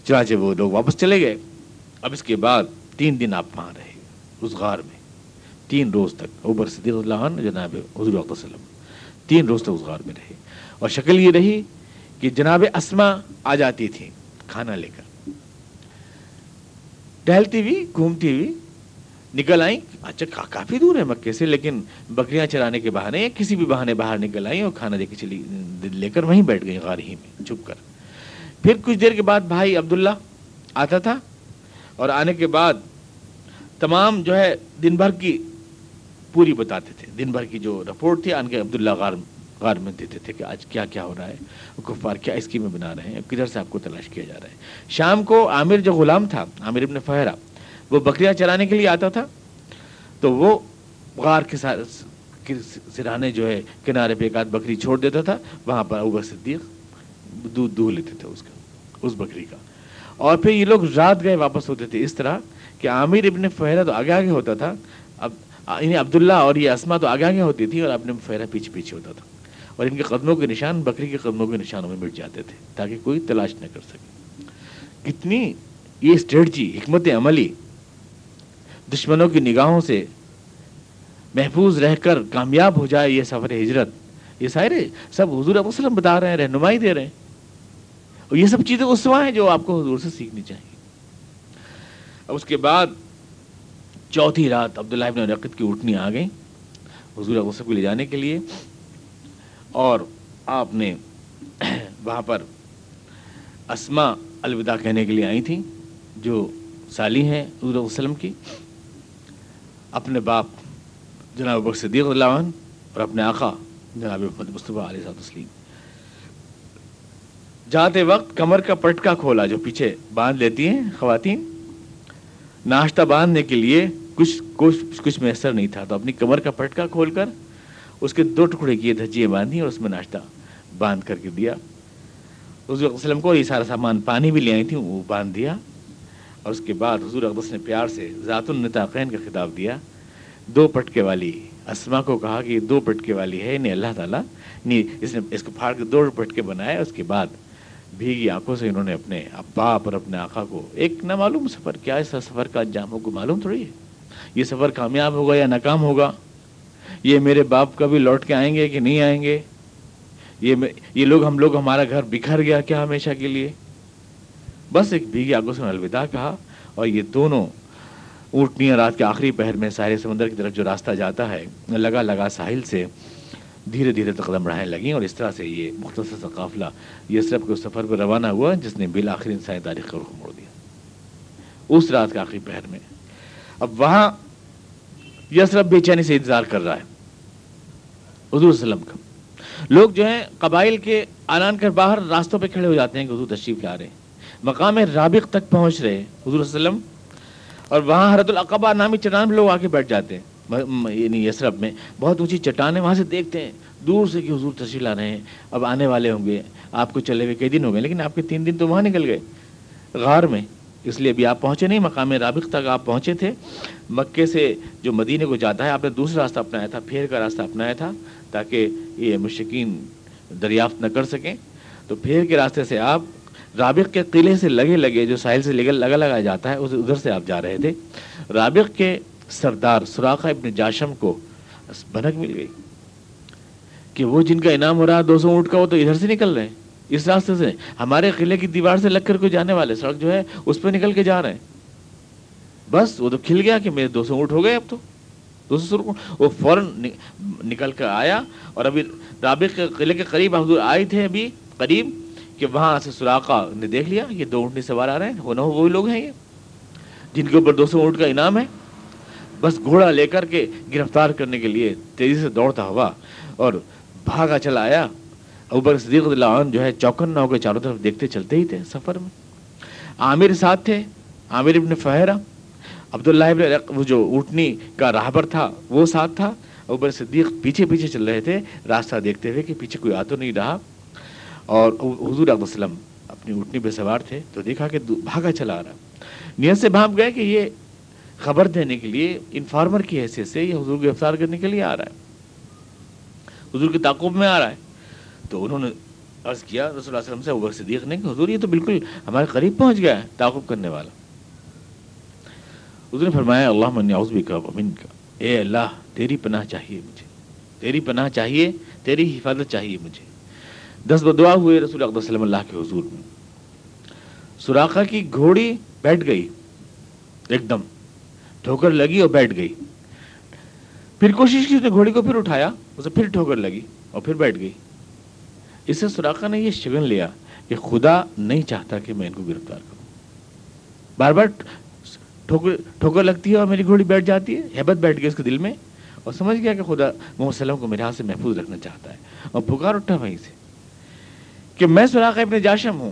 چنانچہ وہ لوگ واپس چلے گئے. اب اس کے بعد 3 دن آپ وہاں رہے اس غار میں, 3 روز تک. ابو بکر صدیق اللہ عنہ جناب حضور صلی اللہ علیہ وسلم 3 روز تک اس غار میں رہے, اور شکل یہ رہی کہ جناب اسما آ جاتی تھیں کھانا لے کر, ٹہلتی ہوئی گھومتی ہوئی نکل آئیں. اچھا کافی دور ہے مکے سے, لیکن بکریاں چرانے کے بہانے یا کسی بھی بہانے باہر نکل آئیں اور کھانا دے کے چلی لے کر وہیں بیٹھ گئیں غار ہی میں چھپ کر. پھر کچھ دیر کے بعد بھائی عبداللہ آتا تھا, اور آنے کے بعد تمام جو ہے دن بھر کی پوری بتاتے تھے, دن بھر کی جو رپورٹ تھی آن کے عبداللہ غار میں دیتے تھے کہ آج کیا کیا ہو رہا ہے, کفار کیا اسکیمیں بنا رہے ہیں, کدھر سے آپ کو تلاش کیا جا رہا ہے. شام کو عامر جو غلام تھا, عامر ابن فہرہ, وہ بکریاں چرانے کے لیے آتا تھا, تو وہ غار کے سرانے جو ہے کنارے پہ ایک آدھ بکری چھوڑ دیتا تھا, وہاں پر ابو بکر صدیق دودھ دھو لیتے تھے اس بکری کا. اور پھر یہ لوگ رات گئے واپس ہوتے تھے اس طرح کہ عامر ابن فہرہ تو آگے آگے ہوتا تھا, اب انہیں عبداللہ اور یہ اسما تو آگے آگے ہوتی تھی, اور ابن فہرہ پیچھے پیچھے ہوتا تھا, اور ان کے قدموں کے نشان بکری کے قدموں کے نشانوں میں مٹ جاتے تھے تاکہ کوئی تلاش نہ کر سکے. کتنی یہ اسٹریٹجی, حکمت عملی, دشمنوں کی نگاہوں سے محفوظ رہ کر کامیاب ہو جائے یہ سفر ہجرت, یہ سارے سب حضور صلی اللہ علیہ وسلم بتا رہے ہیں, رہنمائی دے رہے ہیں, اور یہ سب چیزیں اسوہ ہیں جو آپ کو حضور سے سیکھنی چاہیے. اب اس کے بعد 4تھی رات عبداللہ ابن رقیت کی اونٹنی آ گئیں حضور صلی اللہ علیہ وسلم کو لے جانے کے لیے, اور آپ نے وہاں پر اسما الوداع کہنے کے لیے آئی تھیں جو سالی ہیں حضور صلی اللہ علیہ وسلم کی, اپنے باپ جناب ابو بکر صدیق رضی اللہ عنہ اور اپنے آقا جناب محمد مصطفیٰ علیہ السلام. جاتے وقت کمر کا پٹکا کھولا جو پیچھے باندھ لیتی ہیں خواتین, ناشتہ باندھنے کے لیے کچھ میسر نہیں تھا, تو اپنی کمر کا پٹکا کھول کر اس کے 2 ٹکڑے کیے, دھجیاں باندھی اور اس میں ناشتہ باندھ کر کے دیا. حضور اقدس وسلم کو یہ سارا سامان پانی بھی لے آئی تھی وہ باندھ دیا, اور اس کے بعد حضور اقدس نے پیار سے ذات النطاقین کا خطاب دیا. دو پٹکے والی اسما کو کہا کہ یہ دو پٹکے والی ہے, انہیں اللہ تعالیٰ نے اس نے اس کو پھاڑ کے دو پٹکے بنائے. اس کے بعد بھیگی آنکھوں سے انہوں نے اپنے باپ اور اپنے آقا کو ایک نہ معلوم سفر, کیا اس سفر کا جاموں کو معلوم تھوڑی ہے یہ سفر کامیاب ہوگا یا ناکام ہوگا, یہ میرے باپ کا بھی لوٹ کے آئیں گے کہ نہیں آئیں گے, یہ لوگ ہم لوگ ہمارا گھر بکھر گیا کیا ہمیشہ کے لیے. بس ایک بھیگی آنکھوں سے الوداع کہا, اور یہ دونوں اونٹنیاں رات کے آخری پہر میں ساحل سمندر کی طرف جو راستہ جاتا ہے لگا ساحل سے دھیرے دھیرے قدم بڑھانے لگیں, اور اس طرح سے یہ مختصر سا قافلہ یثرب کے سفر پر روانہ ہوا جس نے بالآخر انسانی تاریخ کا رخ موڑ دیا اس رات کے آخری پہر میں. اب وہاں یثرب بے چینی سے انتظار کر رہا ہے حضور صلی اللہ علیہ وسلم کا. لوگ جو ہیں قبائل کے اعلان کر باہر راستوں پہ کھڑے ہو جاتے ہیں کہ حضور تشریف لا رہے ہیں, مقام رابغ تک پہنچ رہے حضور صلی اللہ علیہ وسلم, اور وہاں حضرت العقبہ نامی چٹان پہ لوگ آ کے بیٹھ جاتے ہیں. یعنی یثرب میں بہت اونچی چٹان ہے, وہاں سے دیکھتے ہیں دور سے کہ حضور تشریف لا رہے ہیں, اب آنے والے ہوں گے. آپ کو چلے ہوئے کئی دن ہو گئے, لیکن آپ کے 3 دن تو وہاں نکل گئے غار میں, اس لیے ابھی آپ پہنچے نہیں مقام رابغ تک. آپ پہنچے تھے مکے سے جو مدینے کو جاتا ہے, آپ نے دوسرا راستہ اپنایا تھا, پھیر کا راستہ اپنایا تھا تاکہ یہ مشرکین دریافت نہ کر سکیں. تو پھیر کے راستے سے آپ رابغ کے قلعے سے لگے جو ساحل سے لگا جاتا ہے ادھر سے آپ جا رہے تھے. رابغ کے سردار سراقہ ابن جاشم کو بھنک مل گئی کہ وہ جن کا انعام ہو رہا 200 اونٹ کا وہ تو ادھر سے نکل رہے ہیں, اس راستے سے ہمارے قلعے کی دیوار سے لگ کر کو جانے والے سڑک جو ہے اس پہ نکل کے جا رہے ہیں. بس وہ تو کھل گیا کہ میرے 200 اونٹ ہو گئے, اب تو 200 اونٹ. وہ فوراً نکل کر آیا, اور ابھی رابغ کے قلعے کے قریب حضور آئے تھے ابھی قریب کہ وہاں سے سراقہ نے دیکھ لیا یہ 2 اونٹنی سوار آ رہے ہیں, وہ نہ ہو وہی لوگ ہیں یہ جن کے اوپر 200 اونٹ کا انعام ہے. بس گھوڑا لے کر کے گرفتار کرنے کے لیے تیزی سے دوڑتا ہوا اور بھاگا چلا آیا. ابوبکر صدیق رضی اللہ عنہ جو ہے چوکن نہ ہو کے چاروں طرف دیکھتے چلتے ہی تھے سفر میں. عامر ساتھ تھے, عامر ابن فہرہ, عبداللہ ابن وہ جو اونٹنی کا راہبر تھا وہ ساتھ تھا. ابوبکر صدیق پیچھے پیچھے چل رہے تھے راستہ دیکھتے ہوئے کہ پیچھے کوئی آ تو نہیں رہا, اور حضور علیہ وسلم اپنی اونٹنی پہ سوار تھے تو دیکھا کہ بھاگا چلا آ رہا. نیت سے بھاگ گئے کہ یہ خبر دینے کے لیے انفارمر کی حیثیت سے یہ حضور کو گرفتار کرنے کے لیے آ رہا ہے, حضور کے تعاقب میں آ رہا ہے. تو انہوں نے عرض کیا رسول اللہ صلی اللہ علیہ وسلم سے ابوبکر صدیق نے کہ حضور یہ تو بالکل ہمارے قریب پہنچ گیا ہے تعاقب کرنے والا. حضور نے فرمایا اللہم انی اعوذ بک و منک, اے اللہ تیری پناہ چاہیے مجھے, تیری پناہ چاہیے, تیری حفاظت چاہیے مجھے. 10 بدعا ہوئے رسول اقدس صلی اللہ علیہ وسلم کے حضور میں. سراقہ کی گھوڑی بیٹھ گئی, ایک دم ٹھوکر لگی اور بیٹھ گئی. پھر کوشش کی اس نے گھوڑی کو پھر اٹھایا, اسے پھر ٹھوکر لگی اور پھر بیٹھ گئی. اس سے سراقہ نے یہ شگن لیا کہ خدا نہیں چاہتا کہ میں ان کو گرفتار کروں, بار بار ٹھوکر لگتی ہے اور میری گھوڑی بیٹھ جاتی ہے. ہیبت بیٹھ گئی اس کے دل میں اور سمجھ گیا کہ خدا محمد صلی اللہ علیہ وسلم کو میرے ہاتھ سے محفوظ رکھنا چاہتا ہے, اور پکار اٹھا وہیں سے کہ میں سراقہ ابن جاشم ہوں,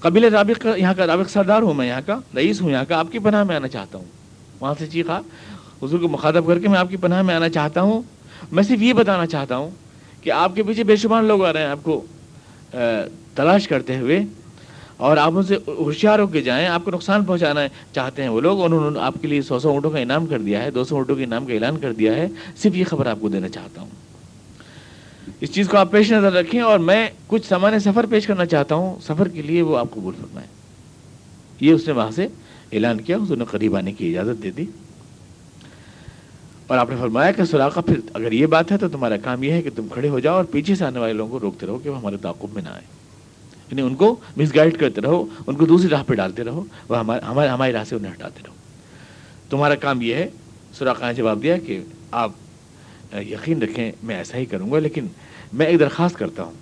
قبیلہ رابغ کا, یہاں کا رابغ سردار ہوں, میں یہاں کا رئیس ہوں, یہاں کا, آپ کی پناہ میں آنا چاہتا ہوں. وہاں سے چیخا حضور کو مخاطب کر کے میں آپ کی پناہ میں آنا چاہتا ہوں, میں صرف یہ بتانا چاہتا ہوں کہ آپ کے پیچھے بے شمار لوگ آ رہے ہیں آپ کو تلاش کرتے ہوئے, اور آپ ان سے ہوشیار ہو کے جائیں, آپ کو نقصان پہنچانا چاہتے ہیں وہ لوگ, اور انہوں نے آپ کے لیے 100 اونٹوں کا انعام کر دیا ہے, 200 اونٹوں کے انعام کا اعلان کر دیا ہے. صرف یہ خبر آپ کو دینا چاہتا ہوں, اس چیز کو آپ پیش نظر رکھیں, اور میں کچھ سامان سفر پیش کرنا چاہتا ہوں, سفر کے لیے وہ آپ قبول فرمائیں. یہ اس نے وہاں سے اعلان کیا, حضور نے قریب آنے کی اجازت دے دی, اور آپ نے فرمایا کہ سراقہ پھر اگر یہ بات ہے تو تمہارا کام یہ ہے کہ تم کھڑے ہو جاؤ اور پیچھے سے آنے والے لوگوں کو روکتے رہو کہ وہ ہمارے تعاقب میں نہ آئے, یعنی ان کو مس گائڈ کرتے رہو, ان کو دوسری راہ پہ ڈالتے رہو, وہ ہمارے راہ سے انہیں ہٹاتے رہو, تمہارا کام یہ ہے. سراقہ نے جواب دیا کہ آپ یقین رکھیں میں ایسا ہی کروں گا, لیکن میں ایک درخواست کرتا ہوں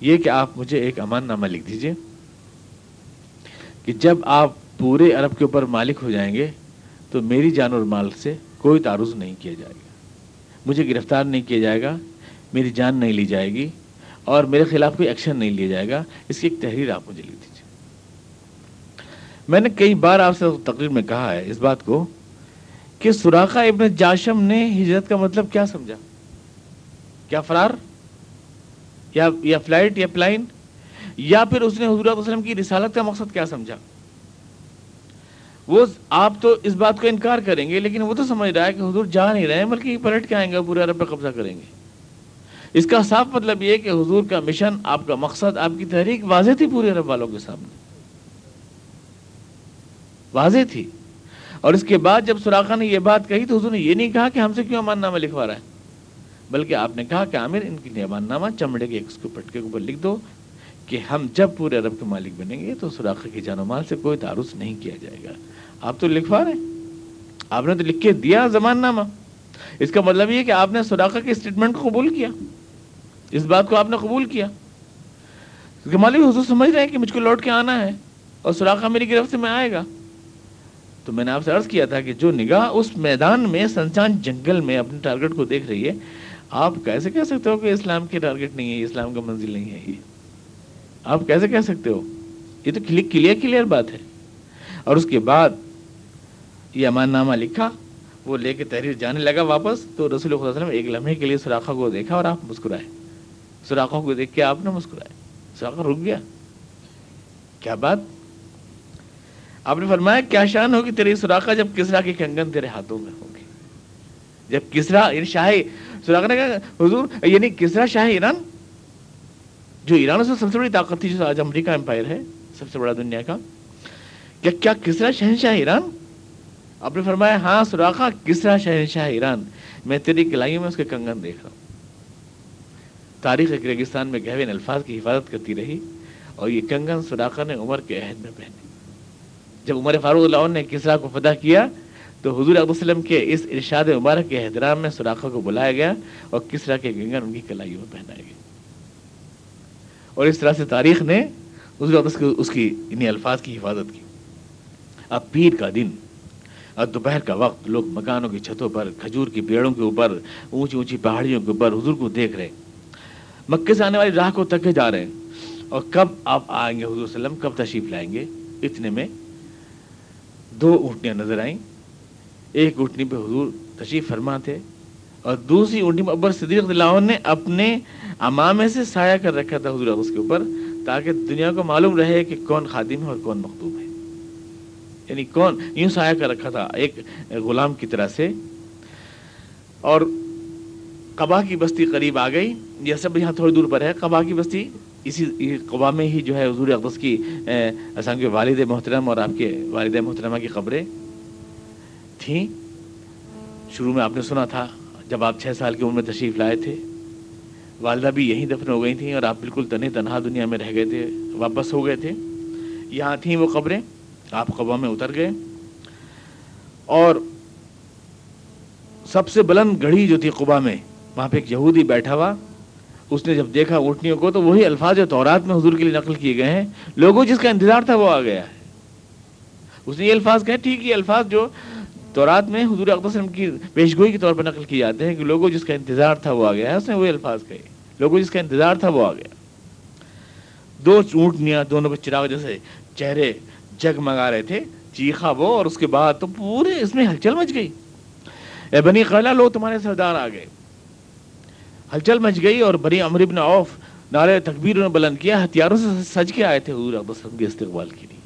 یہ کہ آپ مجھے ایک امان نامہ لکھ دیجئے کہ جب آپ پورے عرب کے اوپر مالک ہو جائیں گے تو میری جان اور مال سے کوئی تعرض نہیں کیا جائے گا, مجھے گرفتار نہیں کیا جائے گا, میری جان نہیں لی جائے گی, اور میرے خلاف کوئی ایکشن نہیں لیا جائے گا. اس کی ایک تحریر آپ مجھے لکھ دیجئے. میں نے کئی بار آپ سے تقریر میں کہا ہے اس بات کو کہ سراقہ ابن جاشم نے ہجرت کا مطلب کیا سمجھا, کیا فرار, یا فلائٹ, یا پلائن, یا پھر اس نے حضور صلی اللہ علیہ وسلم کی رسالت کا مقصد کیا سمجھا؟ وہ آپ تو اس بات کو انکار کریں گے لیکن وہ تو سمجھ رہا ہے کہ حضور جا نہیں رہے بلکہ پلٹ کے آئیں گے پورے عرب پہ قبضہ کریں گے. اس کا صاف مطلب یہ ہے کہ حضور کا مشن، آپ کا مقصد، آپ کی تحریک واضح تھی پورے عرب والوں کے سامنے، واضح تھی. اور اس کے بعد جب سراقہ نے یہ بات کہی تو حضور نے یہ نہیں کہا کہ ہم سے کیوں امان نامہ لکھوا رہا ہے، بلکہ آپ نے کہا کہ عامر ان کے لیے امان نامہ چمڑے کے ایک پٹکے کے اوپر لکھ دو کہ ہم جب پورے عرب کے مالک بنیں گے تو سراقہ کی جان و مال سے کوئی تعرض نہیں کیا جائے گا. آپ تو لکھوا رہے ہیں، آپ نے تو لکھ کے دیا ضمان نامہ. اس کا مطلب یہ کہ آپ نے سراقہ کے اسٹیٹمنٹ کو قبول کیا، اس بات کو آپ نے قبول کیا. مالک حضور سمجھ رہے ہیں کہ مجھ کو لوٹ کے آنا ہے اور سراقہ میری گرفت میں آئے گا. تو میں نے آپ سے عرض کیا تھا کہ جو نگاہ اس میدان میں سنسان جنگل میں اپنے ٹارگٹ کو دیکھ رہی ہے، آپ کیسے کہہ سکتے ہو کہ اسلام کی ٹارگٹ نہیں ہے، اسلام کا منزل نہیں ہے، یہ آپ کیسے کہہ سکتے ہو؟ یہ تو کلیئر بات ہے. اور اس کے بعد یہ امان نامہ لکھا، وہ لے کے تحریر جانے لگا واپس تو رسول اللہ صلی اللہ علیہ وسلم ایک لمحے کے لیے سراقہ کو دیکھا اور آپ مسکرائے. سراقہ کو دیکھ کے آپ نے مسکرائے، سراقہ رک گیا. کیا بات! آپ نے فرمایا کیا شان ہوگی تیری سراقہ جب کسرا کی کنگن تیرے ہاتھوں میں ہوگی. جب کسرا یعنی شاہ سراقہ نے کہا حضور یعنی کسرا شاہ ایران، جو ایران اس میں سب سے بڑی طاقت تھی، جو آج امریکہ امپائر ہے سب سے بڑا دنیا کا، کیا کسرا شہنشاہ ایران؟ آپ نے فرمایا ہاں سراقہ کسرا شہنشاہ ایران، میں تیری کلائیوں میں اس کے کنگن دیکھ رہا ہوں. تاریخ کریگستان میں گہوین الفاظ کی حفاظت کرتی رہی اور یہ کنگن سراقہ نے عمر کے عہد میں پہنے. جب عمر فاروق اللہ عنہ نے کسرا کو فتح کیا تو حضور صلی اللہ علیہ وسلم کے اس ارشاد مبارک کے احترام میں سراقہ کو بلایا گیا اور کسرا کے کنگن ان کی کلائیوں میں پہنائے گئے. اور اس طرح سے تاریخ نے اس کی انہیں الفاظ کی حفاظت کی. اب پیر کا دن اور دوپہر کا وقت، لوگ مکانوں کی چھتوں پر، کھجور کے پیڑوں کے اوپر، اونچی اونچی پہاڑیوں کے اوپر حضور کو دیکھ رہے ہیں. مکے سے آنے والی راہ کو تکے جا رہے ہیں اور کب آپ آئیں گے حضور صلی اللہ علیہ وسلم، کب تشریف لائیں گے. اتنے میں دو اونٹنیاں نظر آئیں، ایک اونٹنی پہ حضور تشریف فرما تھے اور دوسری اونٹنی پہ ابو بکر صدیق رضی اللہ عنہ نے اپنے عمامے سے سایہ کر رکھا تھا حضور اس کے اوپر، تاکہ دنیا کو معلوم رہے کہ کون خادم ہے اور کون مخدوم ہے. یعنی کون یوں سایہ کر رکھا تھا ایک غلام کی طرح سے. اور قبا کی بستی قریب آ گئی، یہ سب یہاں تھوڑی دور پر ہے. قبا کی بستی اسی قبا میں ہی جو ہے حضور اقدس کی اسان کے والد محترم اور آپ کے والد محترمہ کی قبریں تھیں. شروع میں آپ نے سنا تھا جب آپ 6 سال کی عمر میں تشریف لائے تھے، والدہ بھی یہیں دفن ہو گئی تھیں اور آپ بالکل تنہا دنیا میں رہ گئے تھے، واپس ہو گئے تھے. یہاں تھیں وہ قبریں، آپ قبا میں اتر گئے اور سب سے بلند گھڑی جو تھی قبا میں، وہاں پہ ایک یہودی بیٹھا ہوا. اس نے جب دیکھا اونٹنیوں کو تو وہی الفاظ جو تورات میں حضور کے لیے نقل کیے گئے ہیں، لوگوں جس کا انتظار تھا وہ آ گیا ہے. اس نے یہ الفاظ کہے، ٹھیک یہ الفاظ جو تورات میں حضور اقدس صلی اللہ علیہ وسلم کی پیشگوئی کے طور پر نقل کیے جاتے ہیں کہ لوگوں جس کا انتظار تھا وہ آ گیا ہے. اس نے وہی الفاظ کہے، لوگوں جس کا انتظار تھا وہ آ گیا. دو اونٹنیاں دونوں پہ چراغ جیسے چہرے جگمگا رہے تھے. چیخا وہ اور اس کے بعد تو پورے اس میں ہلچل مچ گئی. اے بنی قلعہ لوگ تمہارے سردار آ گئے. ہلچل مچ گئی اور بنی عمرو بن عوف نعرہ تکبیر انہوں نے بلند کیا، ہتھیاروں سے سج کے آئے تھے حضور اکبر صلی اللہ علیہ وسلم کے استقبال کے لیے.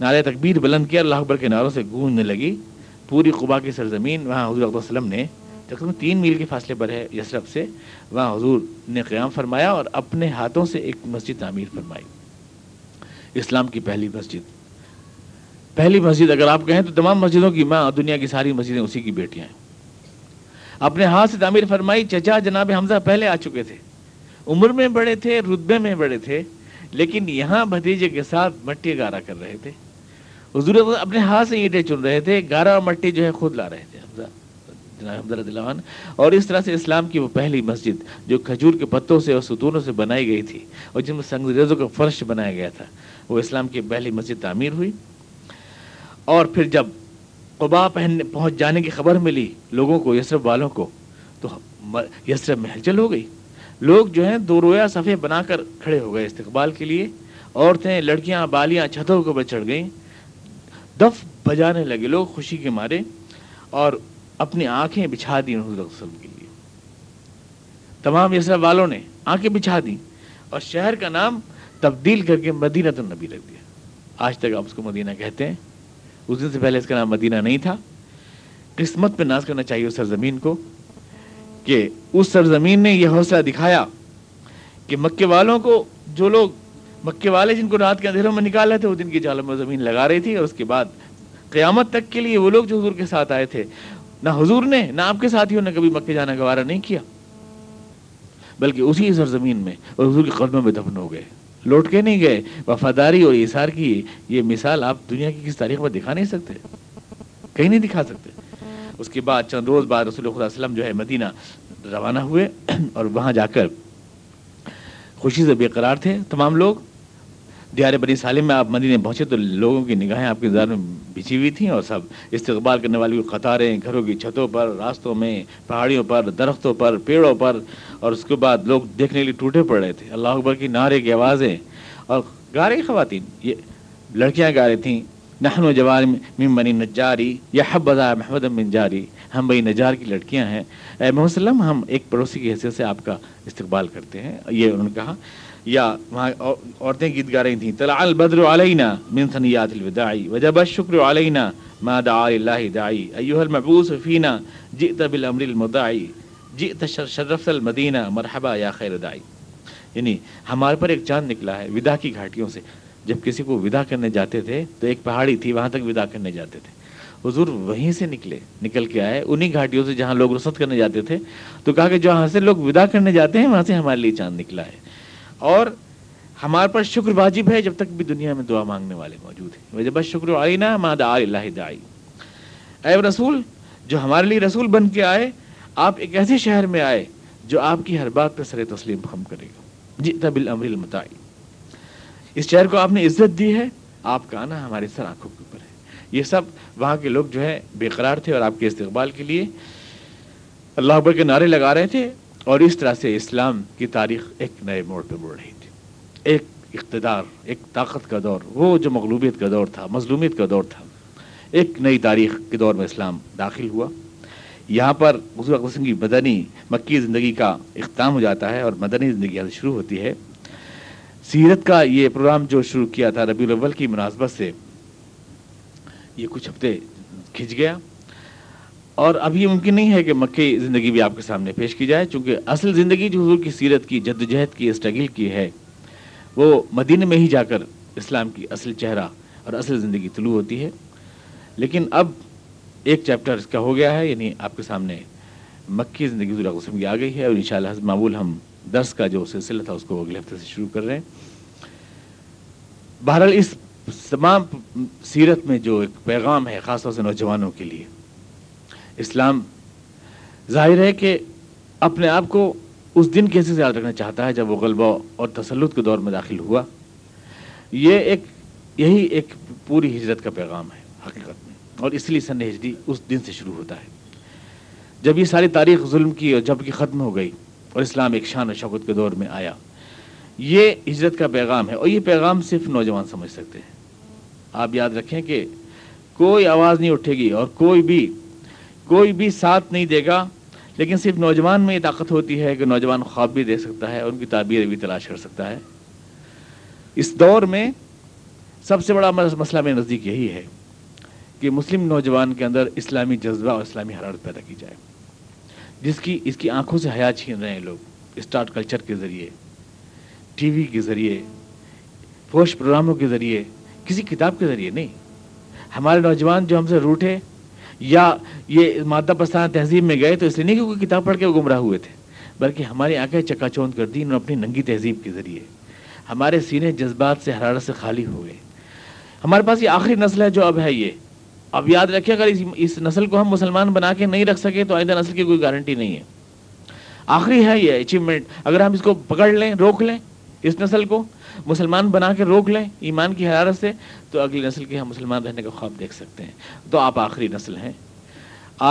نعرہ تکبیر بلند کیا، اللہ اکبر کے نعروں سے گونجنے لگی پوری قبا کی سرزمین. وہاں حضور اکبر صلی اللہ علیہ وسلم نے تقریباً 3 میل کے فاصلے پر ہے یثرب سے، وہاں حضور نے قیام فرمایا اور اپنے ہاتھوں سے ایک مسجد تعمیر فرمائی، اسلام کی پہلی مسجد. اگر آپ کہیں تو تمام مسجدوں کی ماں، دنیا کی ساری مسجدیں اسی کی بیٹیاں ہیں. اپنے ہاتھ سے تعمیر فرمائی. چچا جناب حمزہ پہلے آ چکے تھے، عمر میں بڑے تھے، رتبے میں بڑے تھے، لیکن یہاں بھتیجے کے ساتھ مٹی گارا کر رہے تھے. حضور اپنے ہاتھ سے اینٹیں چن رہے تھے، گارا اور مٹی جو ہے خود لا رہے تھے جناب حمزہ رضی اللہ عنہ. اور اس طرح سے اسلام کی وہ پہلی مسجد جو کھجور کے پتوں سے اور ستونوں سے بنائی گئی تھی اور جن میں سنگریزوں کا فرش بنایا گیا تھا، وہ اسلام کی پہلی مسجد تعمیر ہوئی. اور پھر جب قبا پہنچ جانے کی خبر ملی لوگوں کو، یثرب والوں کو، تو یثرب میں ہلچل ہو گئی. لوگ جو ہیں دو رویا صفحے بنا کر کھڑے ہو گئے استقبال کے لیے. عورتیں، لڑکیاں، بالیاں چھتوں کے اوپر چڑھ گئیں، دف بجانے لگے لوگ خوشی کے مارے اور اپنی آنکھیں بچھا دیں حضور صلی اللہ علیہ وسلم کے لیے. تمام یثرب والوں نے آنکھیں بچھا دیں اور شہر کا نام تبدیل کر کے مدینہ النبی رکھ دیا. آج تک آپ اس کو مدینہ کہتے ہیں. اس دن سے پہلے اس کا نام مدینہ نہیں تھا. قسمت پہ ناز کرنا چاہیے اس سرزمین کو کہ اس سرزمین نے یہ حوصلہ دکھایا کہ مکے والوں کو, جو لوگ مکے والے جن کو رات کے اندھیروں میں نکال رہے تھے, وہ دن کی جالوں میں زمین لگا رہی تھی. اور اس کے بعد قیامت تک کے لیے وہ لوگ جو حضور کے ساتھ آئے تھے, نہ حضور نے نہ آپ کے ساتھیوں نے کبھی مکے جانا گوارا نہیں کیا, بلکہ اسی سرزمین میں اور حضور کے قدموں میں دفن ہو گئے, لوٹ کے نہیں گئے. وفاداری اور ایثار کی یہ مثال آپ دنیا کی کس تاریخ میں دکھا نہیں سکتے, کہیں نہیں دکھا سکتے. اس کے بعد چند روز بعد رسول اللہ صلی اللہ علیہ وسلم جو ہے مدینہ روانہ ہوئے, اور وہاں جا کر خوشی سے بے قرار تھے تمام لوگ. دیار بنی سالم میں آپ مدینہ پہنچے تو لوگوں کی نگاہیں آپ کے انتظار میں بچھی ہوئی تھیں, اور سب استقبال کرنے والی قطاریں, گھروں کی چھتوں پر, راستوں میں, پہاڑیوں پر, درختوں پر, پیڑوں پر. اور اس کے بعد لوگ دیکھنے کے لیے ٹوٹے پڑ رہے تھے. اللہ اکبر کی نعرے کی آوازیں, اور گا رہی خواتین, یہ لڑکیاں گا رہی تھیں, نحن جوار من بنی نجاری یا حبذا محمد بن جاری, ہم بنی نجار کی لڑکیاں ہیں, اے محمد صلی اللہ علیہ وسلم ہم ایک پڑوسی کی حیثیت سے آپ کا استقبال کرتے ہیں, یہ انہوں نے کہا. یا وہاں عورتیں گیت گا رہی تھیں, طلع البدر علینا من ثنیات الوداع وجب الشکر علینا ما دعا اللہ داعی ایھا المبعوث فینا جئت بالامر المطاع جئت شرفت المدینہ مرحبا یا خیر داعی. یعنی ہمارے پر ایک چاند نکلا ہے ودا کی گھاٹیوں سے. جب کسی کو ودا کرنے جاتے تھے تو ایک پہاڑی تھی, وہاں تک ودا کرنے جاتے تھے. حضور وہیں سے نکل کے آئے, انہی گھاٹیوں سے جہاں لوگ رخصت کرنے جاتے تھے. تو کہا کہ جہاں سے لوگ ودا کرنے جاتے ہیں وہاں سے ہمارے لیے چاند نکلا ہے, اور ہمارے پر شکر واجب ہے جب تک بھی دنیا میں دعا مانگنے والے موجود ہیں. وجب الشکر علینا ما دعا اللہ داعی. اے رسول, جو ہمارے لیے رسول بن کے آئے, آپ ایک ایسے شہر میں آئے جو آپ کی ہر بات پر سر تسلیم خم کرے گا. جئت بالامر المطاع. اس شہر کو آپ نے عزت دی ہے, آپ کا آنا ہمارے سر آنکھوں کے اوپر ہے. یہ سب وہاں کے لوگ جو ہے بے قرار تھے اور آپ کے استقبال کے لیے اللہ اکبر کے نعرے لگا رہے تھے. اور اس طرح سے اسلام کی تاریخ ایک نئے موڑ پہ مڑ رہی تھی. ایک اقتدار, ایک طاقت کا دور, وہ جو مغلوبیت کا دور تھا, مظلومیت کا دور تھا, ایک نئی تاریخ کے دور میں اسلام داخل ہوا. یہاں پر اس وقت کی مدنی مکی زندگی کا اختتام ہو جاتا ہے اور مدنی زندگی یہاں سے شروع ہوتی ہے. سیرت کا یہ پروگرام جو شروع کیا تھا ربیع الاول کی مناسبت سے, یہ کچھ ہفتے کھنچ گیا, اور اب یہ ممکن نہیں ہے کہ مکی زندگی بھی آپ کے سامنے پیش کی جائے, چونکہ اصل زندگی جو حضور کی سیرت کی, جدوجہد کی, اسٹرگل کی ہے, وہ مدینہ میں ہی جا کر اسلام کی اصل چہرہ اور اصل زندگی طلوع ہوتی ہے. لیکن اب ایک چیپٹر اس کا ہو گیا ہے, یعنی آپ کے سامنے مکی زندگی حضور علیہ وسلم کی آ گئی ہے, اور انشاءاللہ حسب معمول ہم درس کا جو سلسلہ تھا اس کو اگلے ہفتے سے شروع کر رہے ہیں. بہرحال اس تمام سیرت میں جو ایک پیغام ہے خاص طور سے نوجوانوں کے لیے, اسلام ظاہر ہے کہ اپنے آپ کو اس دن کیسے یاد رکھنا چاہتا ہے جب وہ غلبہ اور تسلط کے دور میں داخل ہوا. یہی ایک پوری ہجرت کا پیغام ہے حقیقت میں, اور اس لیے سن ہجری اس دن سے شروع ہوتا ہے جب یہ ساری تاریخ ظلم کی اور جب کی ختم ہو گئی اور اسلام ایک شان و شوکت کے دور میں آیا. یہ ہجرت کا پیغام ہے, اور یہ پیغام صرف نوجوان سمجھ سکتے ہیں. آپ یاد رکھیں کہ کوئی آواز نہیں اٹھے گی اور کوئی بھی ساتھ نہیں دے گا, لیکن صرف نوجوان میں یہ طاقت ہوتی ہے کہ نوجوان خواب بھی دے سکتا ہے اور ان کی تعبیر بھی تلاش کر سکتا ہے. اس دور میں سب سے بڑا مسئلہ میرے نزدیک یہی ہے کہ مسلم نوجوان کے اندر اسلامی جذبہ اور اسلامی حرارت پیدا کی جائے, اس کی آنکھوں سے حیا چھین رہے ہیں لوگ اسٹارٹ کلچر کے ذریعے, ٹی وی کے ذریعے, فوش پروگراموں کے ذریعے, کسی کتاب کے ذریعے نہیں. ہمارے نوجوان جو ہم سے روٹے یا یہ مادہ پسند تہذیب میں گئے تو اس لیے نہیں کہ کوئی کتاب پڑھ کے وہ گمراہ ہوئے تھے, بلکہ ہماری آنکھیں چکا چوند کر دی انہوں نے اپنی ننگی تہذیب کے ذریعے. ہمارے سینے جذبات سے, حرارت سے خالی ہو گئے. ہمارے پاس یہ آخری نسل ہے جو اب ہے. یہ اب یاد رکھیں, اگر اس نسل کو ہم مسلمان بنا کے نہیں رکھ سکے تو آئندہ نسل کی کوئی گارنٹی نہیں ہے. آخری ہے یہ اچیومنٹ, اگر ہم اس کو پکڑ لیں, روک لیں, اس نسل کو مسلمان بنا کے روک لیں ایمان کی حرارت سے, تو اگلی نسل کے ہم مسلمان رہنے کا خواب دیکھ سکتے ہیں. تو آپ آخری نسل ہیں.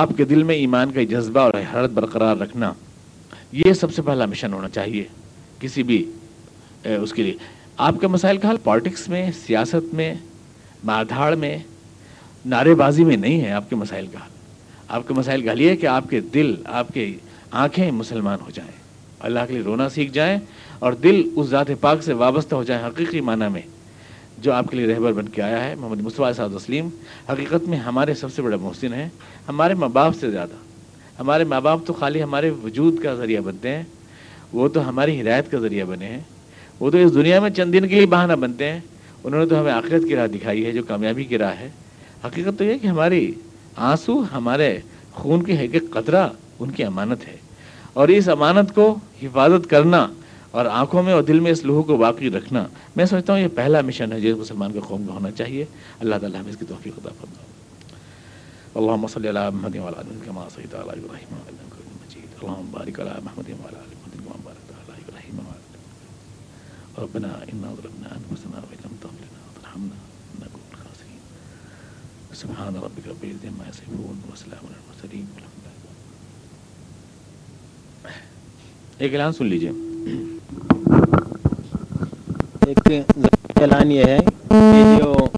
آپ کے دل میں ایمان کا جذبہ اور حرارت برقرار رکھنا یہ سب سے پہلا مشن ہونا چاہیے کسی بھی اس کے لیے. آپ کے مسائل کا حل پالیٹکس میں, سیاست میں, مادھاڑ میں, نعرے بازی میں نہیں ہے. آپ کے مسائل کا حل, آپ کے مسائل کا حل یہ ہے کہ آپ کے دل, آپ کے آنکھیں مسلمان ہو جائیں اللہ کے لیے رونا سیکھ جائیں اور دل اس ذات پاک سے وابستہ ہو جائیں حقیقی معنی میں، جو آپ کے لیے رہبر بن کے آیا ہے محمد مصطفیٰ علیہ الصلوۃ والسلام. حقیقت میں ہمارے سب سے بڑا محسن ہیں، ہمارے ماں باپ سے زیادہ. ہمارے ماں باپ تو خالی ہمارے وجود کا ذریعہ بنتے ہیں، وہ تو ہماری ہدایت کا ذریعہ بنے ہیں، وہ تو اس دنیا میں چند دن کے لیے بہانہ بنتے ہیں. انہوں نے تو ہمیں آخرت کی راہ دکھائی ہے جو کامیابی کی راہ ہے. حقیقت تو یہ کہ ہماری آنسو، ہمارے خون کی ایک ایک قطرہ ان کی امانت ہے، اور اس امانت کو حفاظت کرنا اور آنکھوں میں اور دل میں اس لوح کو باقی رکھنا، میں سمجھتا ہوں یہ پہلا مشن ہے جو مسلمان کے قوم کا ہونا چاہیے. اللہ تعالیٰ ہمیں اس کی توفیق عطا فرمائے. اللہم صلی علی محمد و علی آل محمد کما صلیت علی ابراہیم و علی آل ابراہیم، اللہم بارک علی محمد و علی آل محمد کما بارکت علی ابراہیم و علی آل محمد. ربنا انا ظلمنا انفسنا ولم تغفر لنا وترحمنا لنکن من الخاسرین. سبحان ربک رب العزت عما یصفون وسلام علی المرسلین. ایک اعلان سن لیجیے. ایک اعلان یہ ہے کہ جو